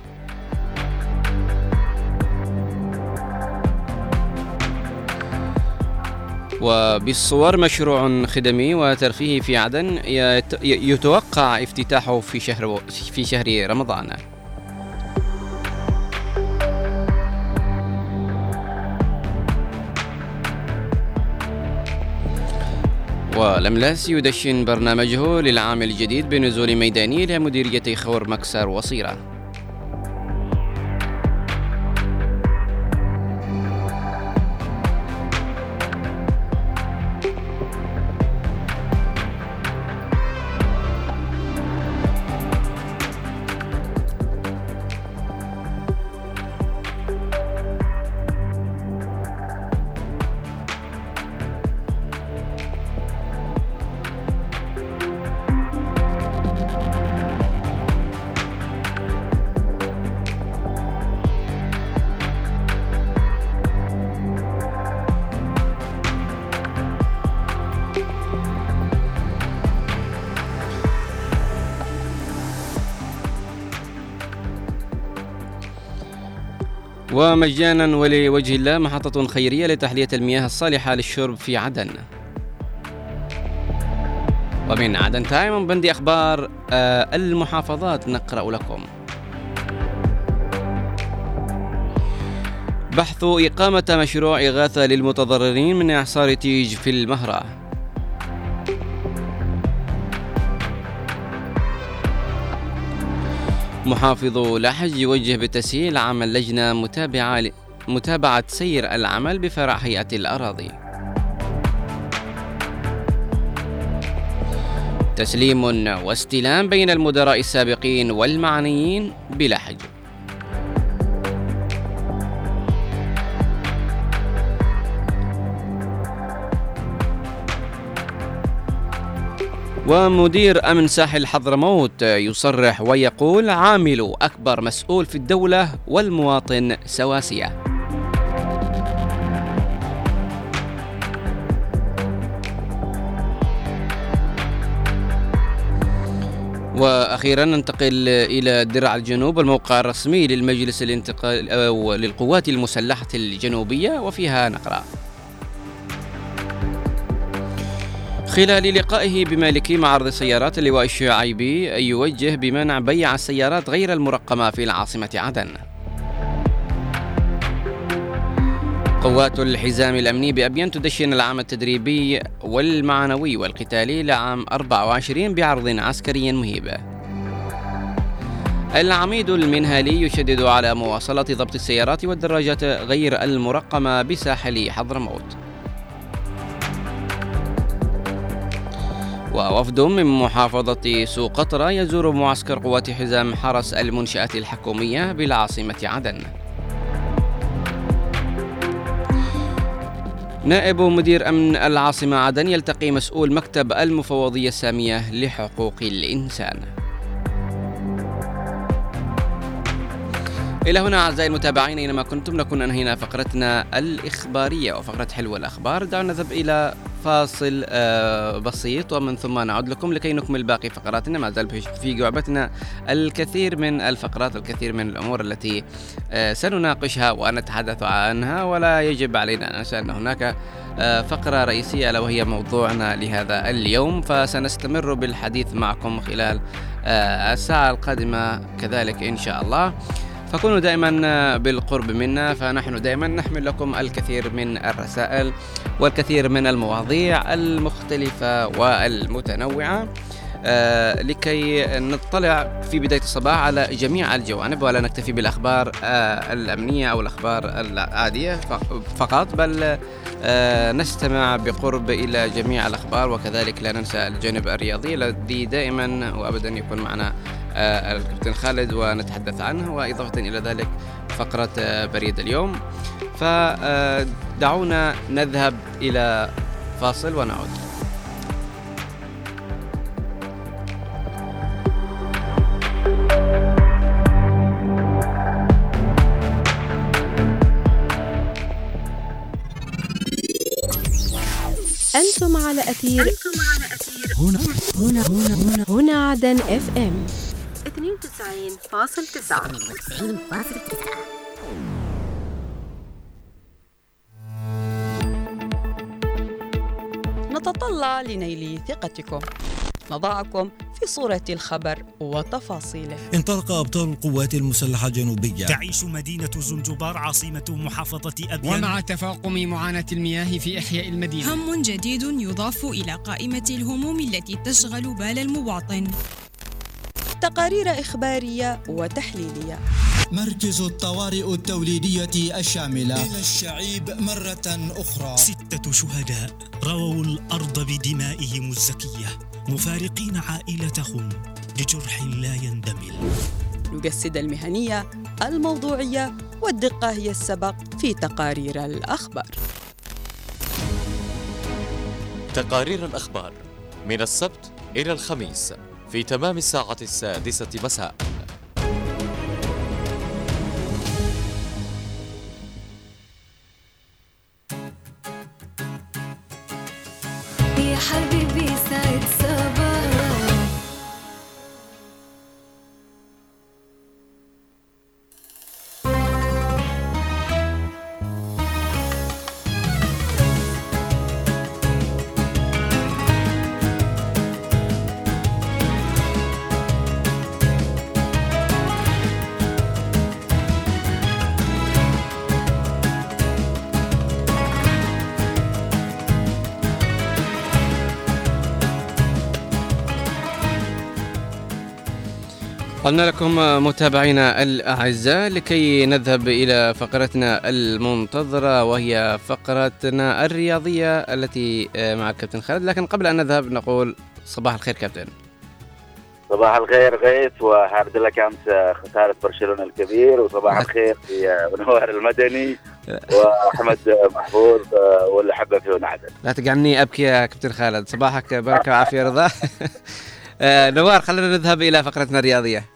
وبالصور مشروع خدمي وترفيهي في عدن يتوقع افتتاحه في شهر في شهر رمضان. ولملاس يدشن برنامجه للعام الجديد بنزول ميداني لمديريتي خور مكسر وصيرة. ومجانا ولوجه الله محطة خيرية لتحلية المياه الصالحة للشرب في عدن. ومن عدن تايم من بند أخبار آه المحافظات نقرأ لكم: بحث إقامة مشروع إغاثة للمتضررين من إعصار تيج في المهرة. محافظ لحج يوجه بالتسهيل عمل لجنة متابعة متابعة سير العمل بفرع هيئة الأراضي. تسليم واستلام بين المدراء السابقين والمعنيين بلحج. ومدير أمن ساحل حضرموت يصرح ويقول: عامل أكبر مسؤول في الدولة والمواطن سواسية. وأخيرا ننتقل إلى درع الجنوب الموقع الرسمي للمجلس الانتقالي أو للقوات المسلحة الجنوبية وفيها نقرأ: خلال لقائه بمالكي معرض السيارات اللواء الشعيبي يوجه بمنع بيع السيارات غير المرقمة في العاصمة عدن. قوات الحزام الأمني بأبين تدشن العام التدريبي والمعنوي والقتالي لعام أربعة وعشرين بعرض عسكري مهيب. العميد المنهالي يشدد على مواصلة ضبط السيارات والدراجات غير المرقمة بساحل حضرموت. ووفد من محافظة سوقطرى يزور معسكر قوات حزام حرس المنشآت الحكومية بالعاصمة عدن. نائب مدير أمن العاصمة عدن يلتقي مسؤول مكتب المفوضية السامية لحقوق الإنسان. إلى هنا أعزائي المتابعين أينما كنتم نكون أنهينا فقرتنا الإخبارية وفقرة حلوة الأخبار. دعونا نذهب إلى فاصل بسيط ومن ثم نعود لكم لكي نكمل باقي فقراتنا. ما زال في جعبتنا الكثير من الفقرات والكثير من الأمور التي سنناقشها ونتحدث عنها، ولا يجب علينا أن ننسى أن هناك فقرة رئيسية ألا وهي موضوعنا لهذا اليوم، فسنستمر بالحديث معكم خلال الساعة القادمة كذلك إن شاء الله، فكونوا دائما بالقرب منا، فنحن دائما نحمل لكم الكثير من الرسائل والكثير من المواضيع المختلفة والمتنوعة آه لكي نطلع في بداية الصباح على جميع الجوانب، ولا نكتفي بالأخبار آه الأمنية أو الأخبار العادية فقط، بل آه نستمع بقرب إلى جميع الأخبار، وكذلك لا ننسى الجانب الرياضي الذي دائما وأبدا يكون معنا آه الكابتن خالد ونتحدث عنه، وإضافة إلى ذلك فقرة آه بريد اليوم. فدعونا نذهب إلى فاصل ونعود. أنتم على أثير هنا هنا هنا هنا هنا عدن اف ام اثنين وتسعين فاصلة تسعة. نتطلع لنيل ثقتكم، نضعكم في صورة الخبر وتفاصيله. انطلق أبطال القوات المسلحة الجنوبية. تعيش مدينة زنجبار عاصمة محافظة أبين. ومع تفاقم معاناة المياه في إحياء المدينة، هم جديد يضاف إلى قائمة الهموم التي تشغل بال المواطن. تقارير إخبارية وتحليلية. مركز الطوارئ التوليدية الشاملة إلى الشعيب مرة أخرى. ستة شهداء رووا الأرض بدمائهم الزكية، مفارقين عائلتهم لجرح لا يندمل. نجسد المهنية، الموضوعية والدقة هي السبق في تقارير الأخبار. تقارير الأخبار من السبت إلى الخميس في تمام الساعة السادسة مساء. يا حبيبي سعد صباح. قلنا لكم متابعينا الأعزاء لكي نذهب إلى فقرتنا المنتظرة وهي فقرتنا الرياضية التي مع الكابتن خالد، لكن قبل أن نذهب نقول صباح الخير كابتن. صباح الخير غيث، وحمد لك أمس خسارة برشلونة الكبير، وصباح الخير نوار المدني وأحمد محفوظ واللي حبه في عدن. لا تجعلني أبكي يا كابتن خالد، صباحك بركة وعافية رضا. آه نوار، خلينا نذهب إلى فقرتنا الرياضية.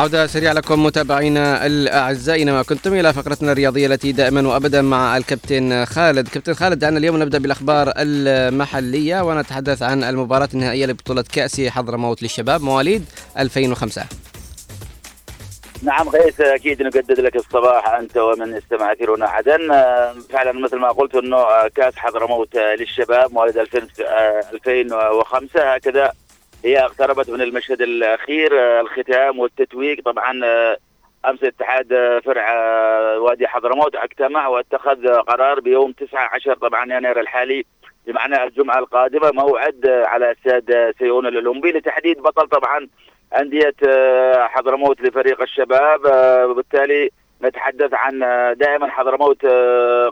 عودة سريعة لكم متابعينا الأعزاء أينما كنتم إلى فقرتنا الرياضية التي دائما وأبدا مع الكابتن خالد. كابتن خالد دعنا اليوم نبدأ بالأخبار المحلية ونتحدث عن المباراة النهائية لبطولة كأس حضرموت للشباب مواليد ألفين وخمسة. نعم غيث، أكيد نجدد لك الصباح أنت ومن استمع أثيرنا عدن. فعلا مثل ما قلت أنه كأس حضرموت للشباب مواليد ألفين وخمسة هكذا هي اقتربت من المشهد الأخير الختام والتتويج. طبعا أمس اتحاد فرع وادي حضرموت اجتمع واتخذ قرار بيوم تسعة عشر طبعا يناير الحالي بمعنى الجمعة القادمة موعد على استاد سيئون الأولمبي لتحديد بطل طبعا أندية حضرموت لفريق الشباب. وبالتالي نتحدث عن دائما حضرموت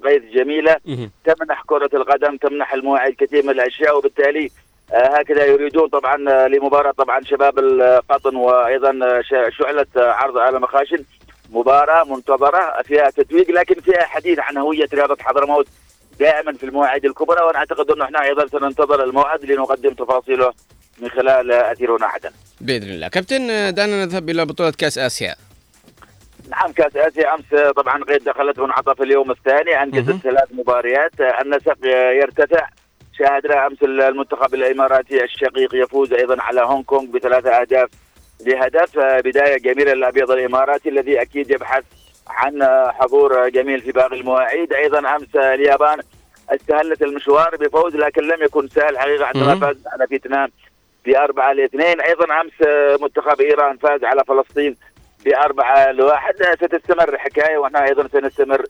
غيث جميلة تمنح كرة القدم، تمنح المواعيد كثير من الأشياء، وبالتالي هكذا يريدون طبعا لمباراة طبعا شباب القطن وأيضا شعلة عرض على مخاشن مباراة منتظرة فيها تتويج لكن فيها حديث عن هوية رياضة حضرموت دائما في المواعيد الكبرى. وأنا أعتقد أنه إحنا أيضا سننتظر الموعد لنقدم تفاصيله من خلال أثيرنا عدن بإذن الله. كابتن دعنا نذهب إلى بطولة كأس آسيا. نعم كأس آسيا أمس طبعا غير دخلت منعطف اليوم الثاني، أنجزت ثلاث مباريات، النسق يرتفع، شاهدنا أمس المنتخب الإماراتي الشقيق يفوز أيضا على هونغ كونغ بثلاثة أهداف لهدف. بداية جميلة للأبيض الإماراتي الذي أكيد يبحث عن حضور جميل في باقي المواعيد. أيضا أمس اليابان استهلت المشوار بفوز لكن لم يكن سهل حقيقة عندما فاز على فيتنام بأربعة لاثنين. أيضا أمس منتخب إيران فاز على فلسطين بأربعة لواحد. ستستمر الحكاية وإحنا أيضا سنستمر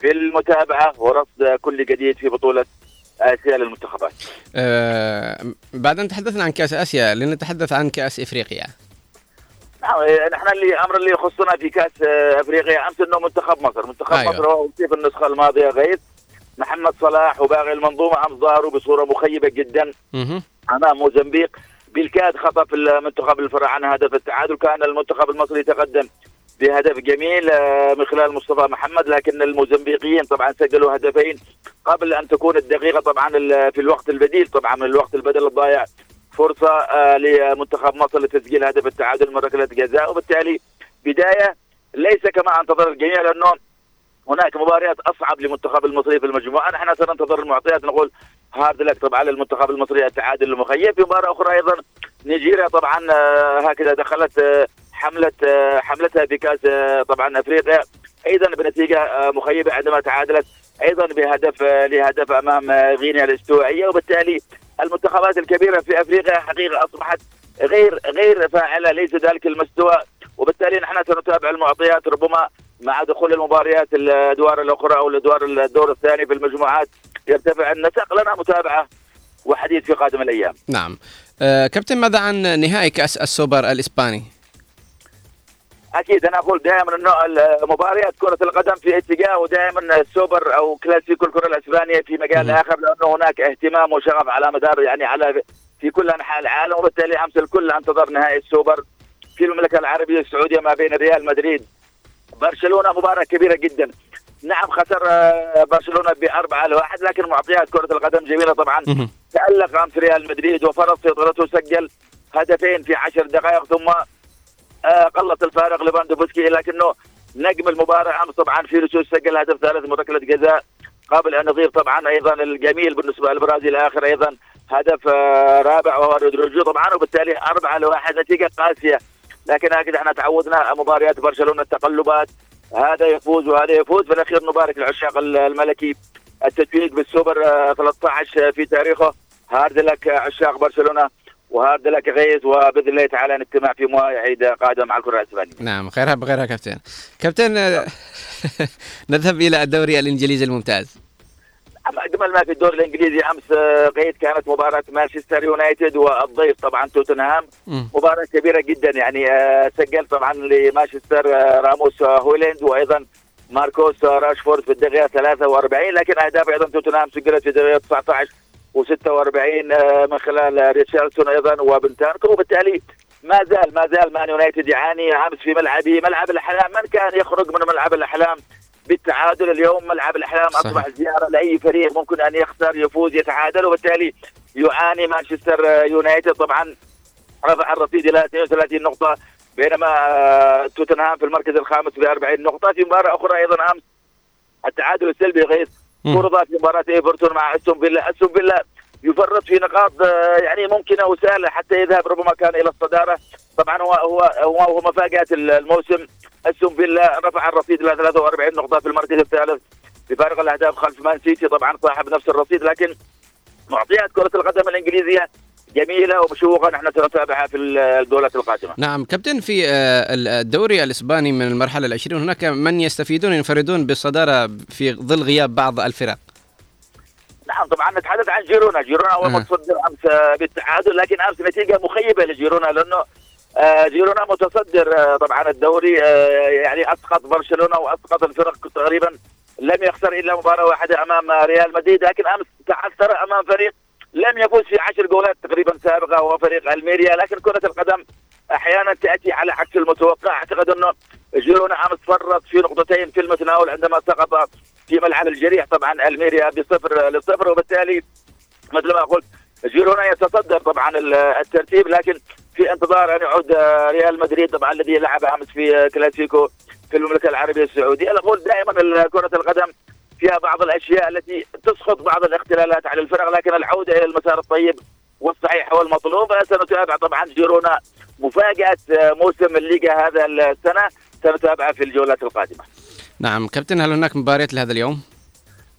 في المتابعة ورصد كل جديد في بطولة آسيا للمنتخبات. أه بعد أن تحدثنا عن كأس آسيا لنتحدث عن كأس إفريقيا. نعم نحن اللي أمر اللي يخصنا في كأس إفريقيا أمس إنه منتخب مصر منتخب أيوه. مصر هو في النسخة الماضية غير محمد صلاح وباقي المنظومة أمس ظهروا بصورة مخيبة جدا م- أمام موزمبيق، بالكاد خطف المنتخب الفراعنة هدف التعادل. كان المنتخب المصري يتقدم بهدف جميل من خلال مصطفى محمد لكن الموزمبيقيين طبعا سجلوا هدفين قبل أن تكون الدقيقة طبعا في الوقت البديل طبعا من الوقت البدل الضائع فرصة لمنتخب مصر لتسجيل هدف التعادل من ركلة جزاء. وبالتالي بداية ليس كما انتظر الجميع لأنه هناك مباريات أصعب لمنتخب المصري في المجموعة. نحن سننتظر المعطيات نقول هارد لك طبعا للمنتخب المصري التعادل المخيب. في مباراة أخرى أيضا نيجيريا طبعا هكذا دخلت حملة حملتها بكأس طبعا أفريقيا أيضا بنتيجة مخيبة عندما تعادلت أيضا بهدف لهدف أمام غينيا الاستوائية. وبالتالي المنتخبات الكبيرة في أفريقيا حقيقة أصبحت غير غير فاعلة، ليس ذلك المستوى. وبالتالي نحن سنتابع المعطيات ربما مع دخول المباريات الأدوار الأخرى أو الأدوار الدور الثاني في المجموعات يرتفع النسق. لنا متابعة وحديث في قادم الأيام. نعم أه كابتن ماذا عن نهائي كأس السوبر الإسباني؟ أكيد أنا أقول دائما أنه مباريات كرة القدم في اتجاه ودائما السوبر أو كلاسيكو الكرة الإسبانية في مجال م- آخر لأنه هناك اهتمام وشغف على مدار يعني على في كل أنحاء العالم. وبالتالي أمس الكل انتظر نهائي السوبر في المملكة العربية السعودية ما بين ريال مدريد برشلونة، مباراة كبيرة جدا. نعم خسر برشلونة بأربعة لواحد لكن معطيات كرة القدم جميلة طبعا م- تألق أمس ريال مدريد وفرض سيطرته، سجل هدفين في عشر دقائق ثم قلت الفارق ليفاندوفسكي لكنه نجم المباراة أمس طبعا فينيسيوس سجل هدف ثالث من ركلة جزاء قبل أن يضيف طبعا أيضا الجميل بالنسبة للبرازيل آخر أيضا هدف رابع وهو رودريجو طبعا. وبالتالي أربعة لواحد نتيجة قاسية لكن هكذا احنا تعودنا مباريات برشلونة التقلبات، هذا يفوز وهذا يفوز. في الأخير نبارك العشاق الملكي التتويج بالسوبر ثلاثة عشر في تاريخه. هارد لك عشاق برشلونة وهارد لك غيث وبإذن الله تعالى نجتمع في مواعيد قادمة مع الكرة الإسبانية. نعم خيرها بغيرها كابتن. كابتن نذهب إلى الدوري الإنجليزي الممتاز. أجمل ما في الدوري الإنجليزي أمس غيث كانت مباراة مانشستر يونايتد والضيف طبعا توتنهام، مباراة كبيرة جدا يعني سجل طبعا لمانشستر راموس هويلاند وأيضا ماركوس راشفورد في الدقيقة ثلاثة وأربعين لكن أهداف أيضا توتنهام سجلت في الدقيقة تسعة عشر وستة وأربعين من خلال ريتشاردسون أيضا وبنتانكو. وبالتالي ما زال ما زال مان يونايتد يعاني أمس في ملعبه ملعب الأحلام. من كان يخرج من ملعب الأحلام بالتعادل اليوم ملعب الأحلام أصبح زيارة لأي فريق ممكن أن يخسر يفوز يتعادل. وبالتالي يعاني مانشستر يونايتد طبعا رفع الرصيد إلى اثنتين وثلاثين نقطة بينما توتنهام في المركز الخامس بأربعين نقطة. في مباراة أخرى أيضا أمس التعادل السلبي غيث فرض في مباراة إيفرتون مع أستون فيلا. أستون فيلا يفرط في نقاط يعني ممكنة وسهلة حتى يذهب ربما كان إلى الصدارة. طبعا هو هو هو, هو مفاجأة الموسم، أستون فيلا رفع الرصيد إلى ثلاثة وأربعين نقطة في المركز الثالث بفارق الأهداف خلف مان سيتي، طبعا صاحب نفس الرصيد. لكن معطيات كرة القدم الإنجليزية جميلة ومشوقة، نحن سنتابعها في الجولات القادمة. نعم كابتن، في الدوري الإسباني من المرحلة العشرين هناك من يستفيدون ينفردون بالصدارة في ظل غياب بعض الفرق. نعم طبعا نتحدث عن جيرونا. جيرونا هو متصدر أمس بالتعادل، لكن أمس نتيجة مخيبة لجيرونا لأنه جيرونا متصدر طبعا الدوري، يعني أسقط برشلونة وأسقط الفرق تقريبا، لم يخسر إلا مباراة واحدة أمام ريال مدريد، لكن أمس تعثر أمام فريق لم يفوز في عشر جولات تقريبا سابقة وهو فريق الميريا. لكن كرة القدم أحيانا تأتي على عكس المتوقع. أعتقد أنه جيرونا أمس فرط في نقطتين في المتناول عندما سقط في ملعب الجريح طبعا الميريا بصفر لصفر، وبالتالي مثل ما قلت جيرونا يتصدر طبعا الترتيب، لكن في انتظار أن يعود ريال مدريد طبعا الذي لعب أمس في كلاسيكو في المملكة العربية السعودية. أقول دائما كرة القدم فيها بعض الأشياء التي تسقط بعض الاختلالات على الفرق، لكن العودة إلى المسار الطيب والصحيح هو المطلوب. سنتابع طبعا جيرونا مفاجأة موسم الليغا هذا السنة، سنتابعها في الجولات القادمة. نعم كابتن، هل هناك مباريات لهذا اليوم؟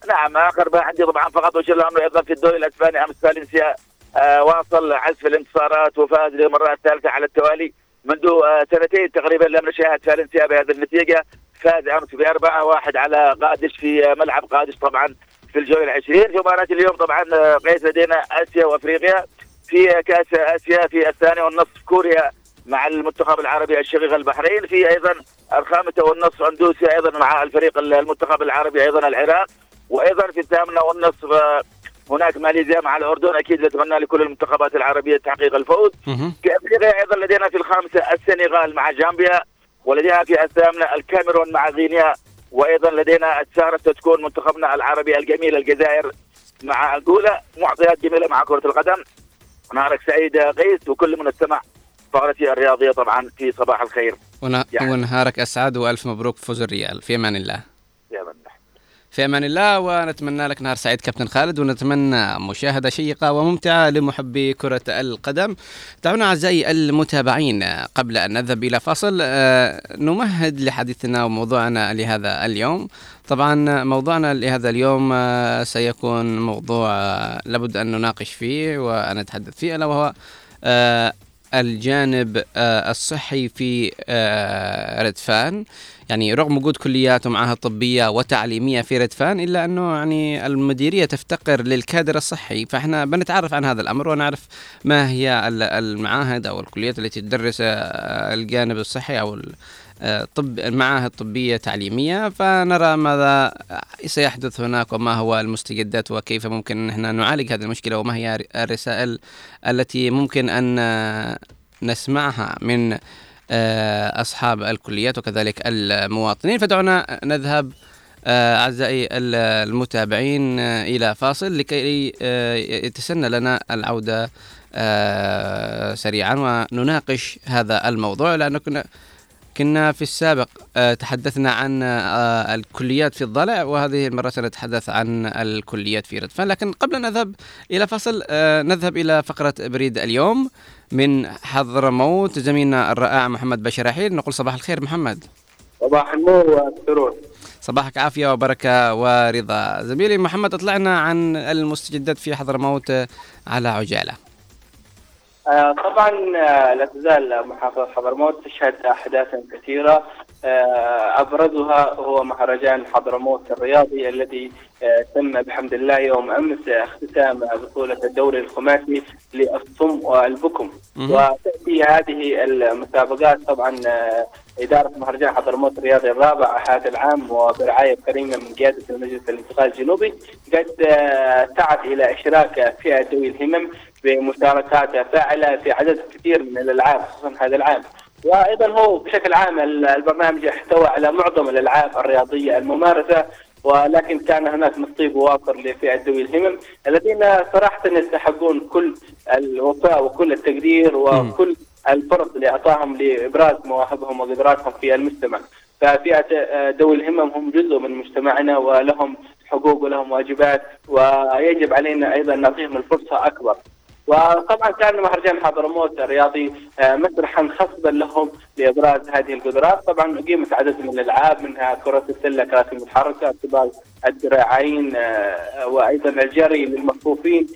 نعم أقربها عندي طبعا فقط وجل الأمر أيضا في الدوري الأسباني. أمس فالنسيا آه واصل عزف الانتصارات وفاز للمرة الثالثة على التوالي منذ آه سنتين تقريبا لم نشاهد فالنسيا بهذه النتيجة. فاز أمس بأربعة واحد على قادش في ملعب قادش طبعا في الجولة العشرين. في مباراة اليوم طبعا قيس لدينا آسيا وأفريقيا. في كأس آسيا في الثانية والنصف كوريا مع المنتخب العربي الشقيق البحرين، في أيضا الخامسة والنصف أندونيسيا أيضا مع الفريق المنتخب العربي أيضا العراق، وأيضا في الثامنة والنصف هناك ماليزيا مع الأردن. أكيد نتمنى لكل المنتخبات العربية تحقيق الفوز. في أفريقيا أيضا لدينا في الخامسة السنغال مع جامبيا، ولدينا في الثامنة الكاميرون مع غينيا، وأيضا لدينا السهرة ستكون منتخبنا العربي الجميل الجزائر مع أنغولا. معطيات جميلة مع كرة القدم. نهارك سعيد غيث وكل من استمع فقرتي الرياضية طبعا في صباح الخير ون... يعني. ونهارك أسعد وألف مبروك فوز الريال. في أمان الله. يا من في أمان الله، ونتمنى لك نهار سعيد كابتن خالد، ونتمنى مشاهدة شيقة وممتعة لمحبي كرة القدم. دعونا أعزائي المتابعين قبل أن نذهب إلى فاصل نمهد لحديثنا وموضوعنا لهذا اليوم. طبعا موضوعنا لهذا اليوم سيكون موضوع لابد أن نناقش فيه ونتحدث فيه، ألا وهو الجانب الصحي في ردفان. يعني رغم وجود كليات ومعاهد طبية وتعليمية في ردفان إلا أنه يعني المديرية تفتقر للكادر الصحي، فإحنا بنتعرف عن هذا الأمر ونعرف ما هي المعاهد أو الكليات التي تدرس الجانب الصحي أو الطب المعاهد الطبية التعليمية، فنرى ماذا سيحدث هناك وما هو المستجدات وكيف ممكن نحن نعالج هذه المشكلة وما هي الرسائل التي ممكن أن نسمعها من أصحاب الكليات وكذلك المواطنين. فدعونا نذهب أعزائي المتابعين إلى فاصل لكي يتسنى لنا العودة سريعا ونناقش هذا الموضوع، لأنه كنا كنا في السابق تحدثنا عن الكليات في الضلع وهذه المرة سنتحدث عن الكليات في ردفان. لكن قبل أن نذهب إلى فصل نذهب إلى فقرة بريد اليوم من حضرموت زميلنا الرائع محمد بشير رحيل. نقول صباح الخير محمد. صباح النور والسرور. صباحك عافية وبركة ورضا. زميلي محمد أطلعنا عن المستجدات في حضرموت على عجالة. آه طبعا آه لا تزال محافظة حضرموت تشهد أحداثا كثيرة، آه أبرزها هو مهرجان حضرموت الرياضي الذي آه تم بحمد الله يوم أمس اختتام بطولة الدوري الخماسي للصم والبكم. وتأتي هذه المسابقات طبعا آه إدارة مهرجان حضرموت الرياضي الرابع هذا العام وبرعاية كريمة من قيادة المجلس الانتقالي الجنوبي قد سعت إلى إشراك فئة ذوي الهمم بمشاركات فاعلة في عدد كثير من الألعاب خصوصا هذا العام. وأيضا هو بشكل عام البرنامج احتوى على معظم الألعاب الرياضية الممارسة، ولكن كان هناك نصيب واقر لفئة ذوي الهمم الذين صراحة يستحقون كل الوفاء وكل التقدير وكل الفرص اللي اعطاهم لابراز مواهبهم وقدراتهم في المجتمع. ففئة ذوي الهمم هم جزء من مجتمعنا ولهم حقوق ولهم واجبات، ويجب علينا ايضا نعطيهم الفرصه اكبر. وطبعا كان مهرجان حضرموت الرياضي مسرحا خصبا لهم لابراز هذه القدرات. طبعا اقيمت عدد من الالعاب منها كره السله، كراسي متحركه، ارتباط الذراعين، وايضا الجري للمكفوفين،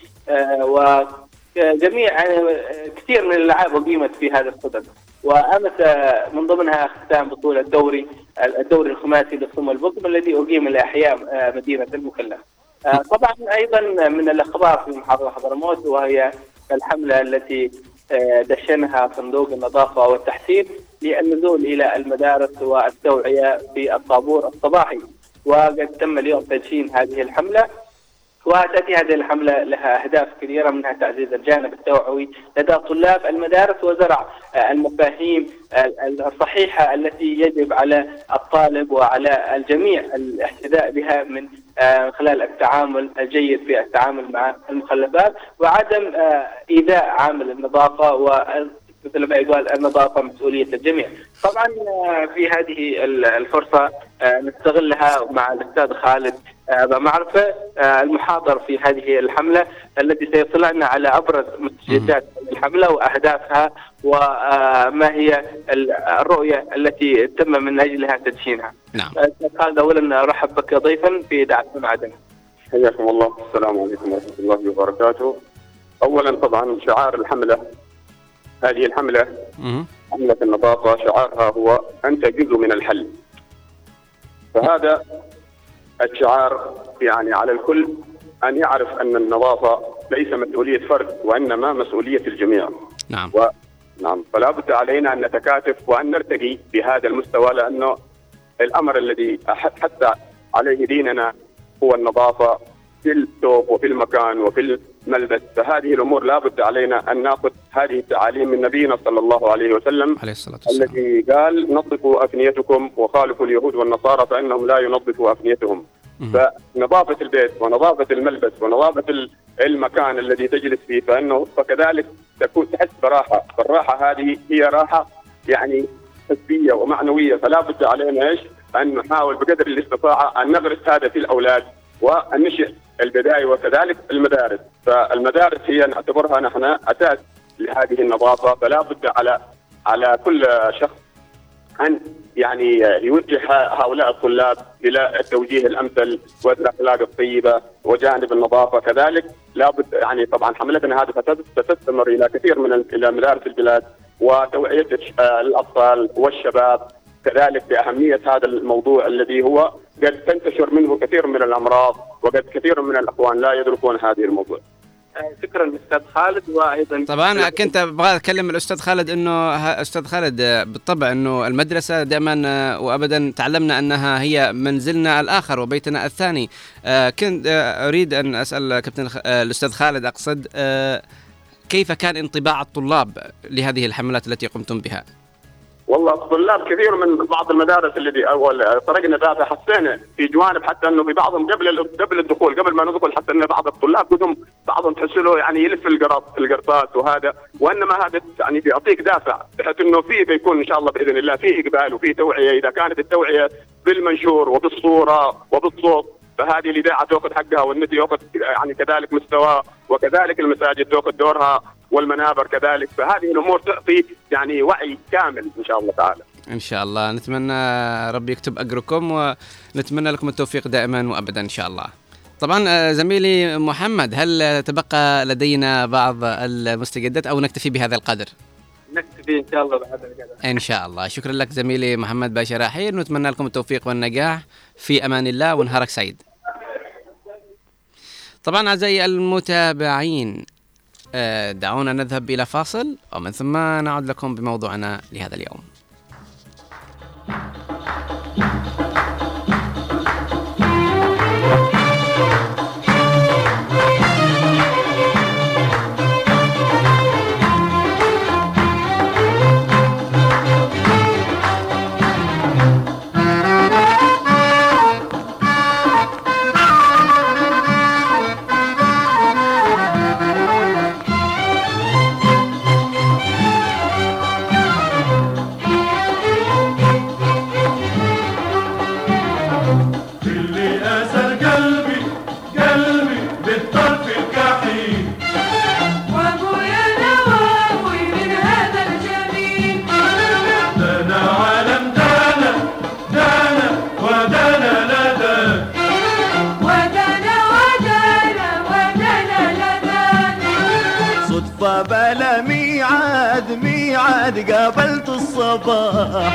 وجميع كثير من الالعاب اقيمت في هذا الصدد. وامس من ضمنها ختام بطوله الدوري الدوري الخماسي للصم والبكم الذي اقيم لاحياء مدينه المكلا. طبعا ايضا من الاخبار في محافظه حضرموت وهي الحمله التي دشنها صندوق النظافه والتحسين للنزول الى المدارس والتوعيه بالطابور الصباحي، وقد تم اليوم تدشين هذه الحمله. وتأتي هذه الحملة لها أهداف كثيرة، منها تعزيز الجانب التوعوي لدى طلاب المدارس وزرع المفاهيم الصحيحة التي يجب على الطالب وعلى الجميع الاحتذاء بها من خلال التعامل الجيد في التعامل مع المخلفات، وعدم إيذاء عامل النظافة، ومثل ما يقال النظافة مسؤولية الجميع. طبعا في هذه الفرصة نستغلها مع الأستاذ خالد أبا معرفة المحاضر في هذه الحملة التي سيطلعنا على أبرز مستجدات الحملة وأهدافها وما هي الرؤية التي تم من أجلها تدشينها. نعم. قال أولا رحب بك ضيفا في دعوتنا عدن. حياكم الله. السلام عليكم ورحمة الله وبركاته. أولا طبعا شعار الحملة، هذه الحملة مم. حملة النظافة، شعارها هو أنت جزء من الحل. فهذا الشعار يعني على الكل أن يعرف أن النظافة ليس مسؤولية فرد وإنما مسؤولية الجميع. نعم. و... نعم. فلا بد علينا أن نتكاتف وأن نرتقي بهذا المستوى، لأنه الأمر الذي حتى عليه ديننا هو النظافة في الثوب وفي المكان وفي الملبس. فهذه الأمور لا بد علينا أن نأخذ هذه التعاليم من نبينا صلى الله عليه وسلم عليه الصلاة والسلام، الذي قال نظفوا أفنيتكم وخالفوا اليهود والنصارى فإنهم لا ينظفوا أفنيتهم. فنظافة البيت ونظافة الملبس ونظافة المكان الذي تجلس فيه فإنه فكذلك تكون تحس براحة. فالراحة هذه هي راحة يعني حسية ومعنوية. فلا بد علينا إيش أن نحاول بقدر الاستطاعة أن نغرس هذا في الأولاد والنشئ البداية وكذلك المدارس. فالمدارس هي نعتبرها نحن أساس لهذه النظافة. فلا بد على على كل شخص أن يعني يوجه هؤلاء الطلاب إلى التوجيه الأمثل والأخلاق الطيبة وجانب النظافة كذلك. لا بد يعني طبعا حملتنا هذه ستستمر إلى كثير من إلى مدارس البلاد وتوعية الأطفال والشباب كذلك بأهمية هذا الموضوع الذي هو قد تنتشر منه كثير من الأمراض وقد كثير من الأخوان لا يدركون هذه الموضوع. شكرا أستاذ خالد. وأيضا طبعا كنت أبغى أكلم الأستاذ خالد أنه أستاذ خالد بالطبع أنه المدرسة دائما وأبدا تعلمنا أنها هي منزلنا الآخر وبيتنا الثاني. كنت أريد أن أسأل كابتن الأستاذ خالد، أقصد كيف كان انطباع الطلاب لهذه الحملات التي قمتم بها؟ والله الطلاب كثير من بعض المدارس الذي أول طرقنا ذاتها حسينا في جوانب حتى أنه في بعضهم قبل قبل الدخول قبل ما ندخل حتى أن بعض الطلاب قدهم بعضهم تحس له يعني يلف القرطاس وهذا، وإنما هذا يعني بيعطيك دافع بحيث أنه فيه بيكون إن شاء الله بإذن الله فيه إقبال وفيه توعية. إذا كانت التوعية بالمنشور وبالصورة وبالصوت فهذه الإذاعة تأخذ حقها والنتي يأخذ يعني كذلك مستواه وكذلك المساجد تأخذ دورها والمنابر كذلك. فهذه الأمور تعطي يعني وعي كامل إن شاء الله تعالى. إن شاء الله نتمنى ربي يكتب أجركم ونتمنى لكم التوفيق دائما وأبدا إن شاء الله. طبعا زميلي محمد، هل تبقى لدينا بعض المستجدات أو نكتفي بهذا القدر؟ نكتفي إن شاء الله بهذا القدر. إن شاء الله. شكرا لك زميلي محمد باشا راحيل، ونتمنى لكم التوفيق والنجاح. في أمان الله ونهارك سعيد. طبعا أعزائي المتابعين، دعونا نذهب إلى فاصل ومن ثم نعود لكم بموضوعنا لهذا اليوم. اني عاد قابلت الصباح،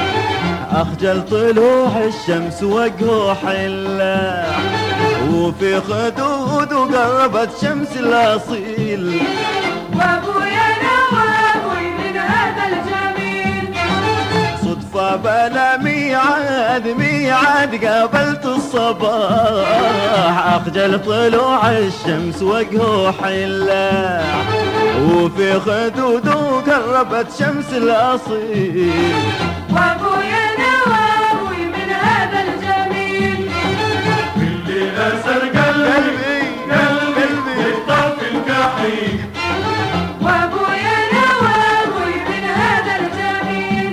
اخجل طلوع الشمس وجهه حله، وفي خدوده قربت شمس الاصيل. وابويا انا وابوي من هذا الجميل، صدفه بلا ميعاد ميعاد قابلت الصباح، اخجل طلوع الشمس وجهه حله، وفي خدوده قربت شمس الاصيل. وابويا انا وابوي من هذا الجميل، اللي اسر قلبي قلبي يقطع في الكحيل. وابويا انا وابوي من هذا الجميل،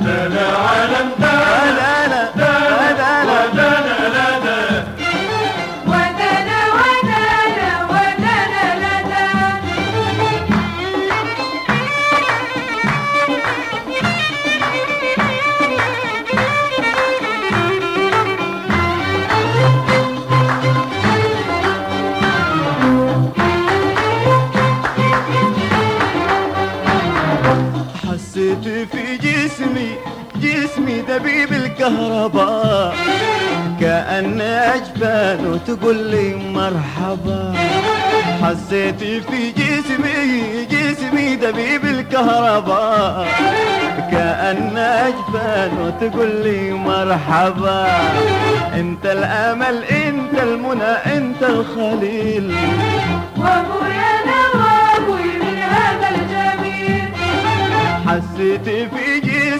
ده انا علم ده انا انا ده انا وده انا لده وده انا وده انا وده انا لده. حسيت في جسمي جسمي دبيب الكهرباء، كأني أجبان وتقول لي مرحبا. حسيت في جسمي جسمي دبيب الكهرباء، كأني أجبان وتقول لي مرحبا. انت الامل انت المنى انت الخليل. وابويا انا وابوي من هذا الجميل، حسيت في جسمي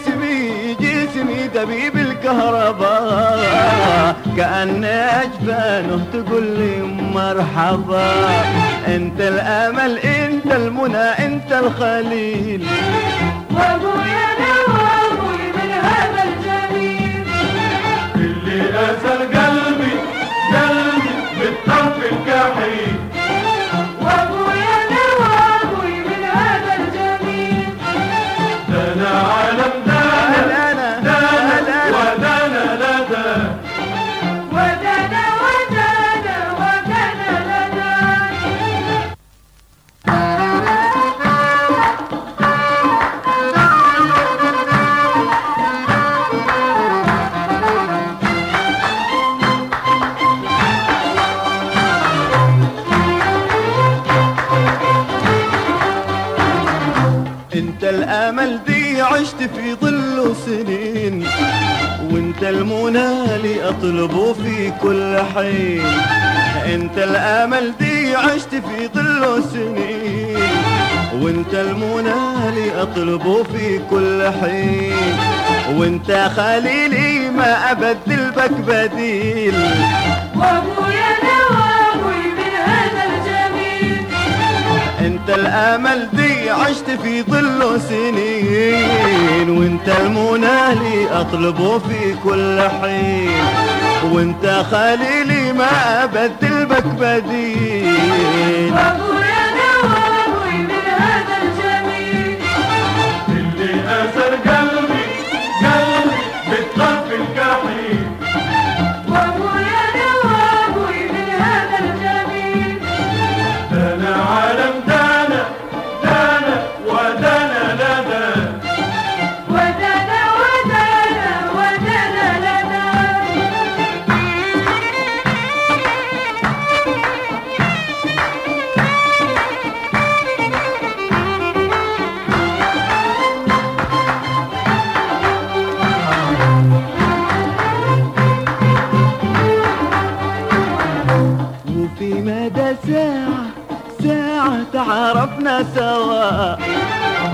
جسمي دبيب الكهرباء، كأني أجبانه تقول لي مرحبا. انت الامل انت المنى انت الخليل. وابويا انا وابوي من هذا الجميل، اللي اسر قلبي قلبي بالطرف الجحيم. وابويا انا وابوي من هذا الجميل، ده انا علم ده عشت في ظل سنين، وانت المنى لي اطلبه في كل حين. انت الامل دي عشت في ظل سنين، وانت المنى لي اطلبه في كل حين. وانت خليلي ما ابدل بك بديل. وابويا انا وابوي من هذا الجميل، انت الامل دي عشت في ظل سنين، وانت المنى لي اطلبه في كل حين. وانت خليلي ما ابدل بك بديل. وابويا انا وابوي من هذا الجميل، اللي اسر قلبي قلبي بالطرف الجحيم. وابويا انا وابوي من هذا الجميل، ده انا عالم ده تعرفنا سوا،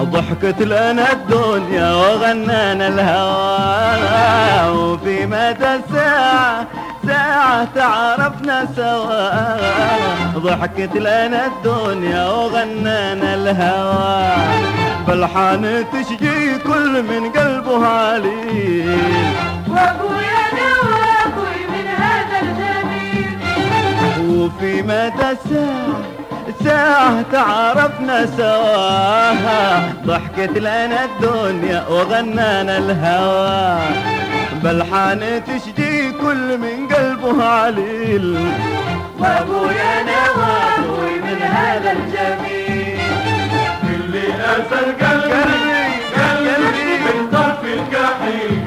ضحكت لنا الدنيا وغنانا الهوى. وفي مدى ساعة ساعة تعرفنا سوا، ضحكت لنا الدنيا وغنانا الهوى. فالحان تشجي كل من قلبه عليل. وابويا انا وابوي من هذا الجميل، وفي مدى ساعة ساعة تعرفنا سواها، ضحكت لنا الدنيا وغنانا الهوى. بلحان تشجي كل من قلبه عليل. وابويا انا وابوي من هذا الجميل، اللي أرسل قلبي قلبي من طرف الجحيم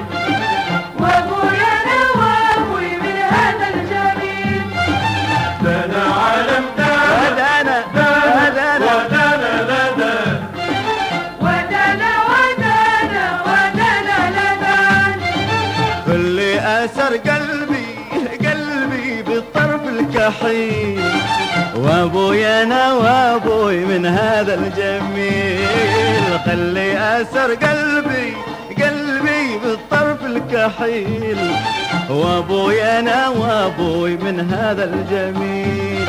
وأبويا أنا وأبوي من هذا الجميل ده أنا عالم ده أنا ده أنا ده أنا ده ده ودانا ودانا ودانا لدان اللي أسر قلبي قلبي بالطرف الجحيم وابويا انا وابوي من هذا الجميل خلي اثر قلبي قلبي بالطرف الكحيل وابويا انا وابوي من هذا الجميل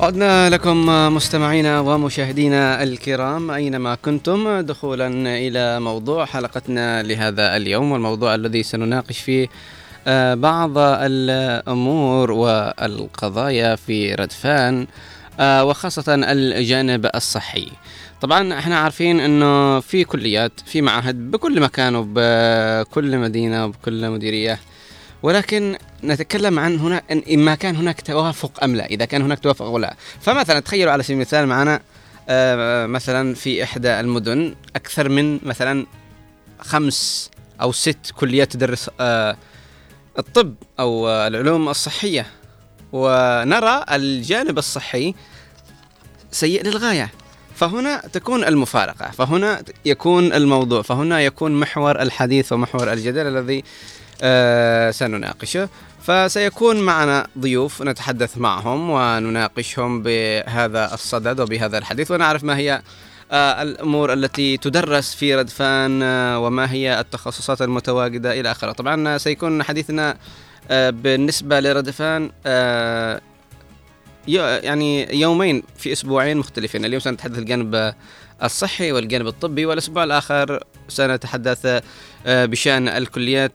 عدنا لكم مستمعينا ومشاهدينا الكرام أينما كنتم دخولا إلى موضوع حلقتنا لهذا اليوم، والموضوع الذي سنناقش فيه بعض الأمور والقضايا في ردفان وخاصة الجانب الصحي. طبعا احنا عارفين انه في كليات في معاهد بكل مكان وبكل مدينة وبكل مديرية، ولكن نتكلم عن هنا إما كان هناك توافق أم لا، إذا كان هناك توافق أو لا. فمثلا تخيلوا على سبيل المثال معنا مثلا في إحدى المدن أكثر من مثلا خمس أو ست كليات تدرس الطب أو العلوم الصحية، ونرى الجانب الصحي سيء للغاية، فهنا تكون المفارقة، فهنا يكون الموضوع، فهنا يكون محور الحديث ومحور الجدل الذي آه سنناقشه. فسيكون معنا ضيوف نتحدث معهم ونناقشهم بهذا الصدد وبهذا الحديث، ونعرف ما هي آه الأمور التي تدرس في ردفان آه وما هي التخصصات المتواجدة إلى آخره. طبعا سيكون حديثنا آه بالنسبة لردفان آه يعني يومين في أسبوعين مختلفين، اليوم سنتحدث الجانب الصحي والجانب الطبي، والأسبوع الآخر سنتحدث بشأن الكليات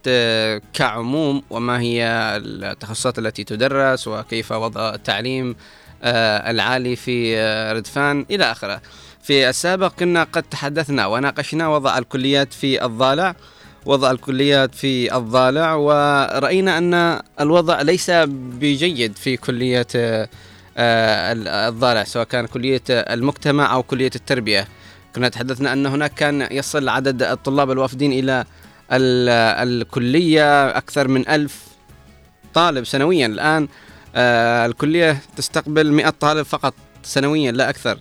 كعموم وما هي التخصصات التي تدرس وكيف وضع التعليم العالي في ردفان إلى آخره. في السابق كنا قد تحدثنا وناقشنا وضع الكليات في الضالع وضع الكليات في الضالع ورأينا أن الوضع ليس بجيد في كلية الضالع، سواء كان كلية المجتمع أو كلية التربية. كنا تحدثنا أن هناك كان يصل عدد الطلاب الوافدين إلى الكلية أكثر من ألف طالب سنويا. الآن الكلية تستقبل مئة طالب فقط سنويا لا أكثر،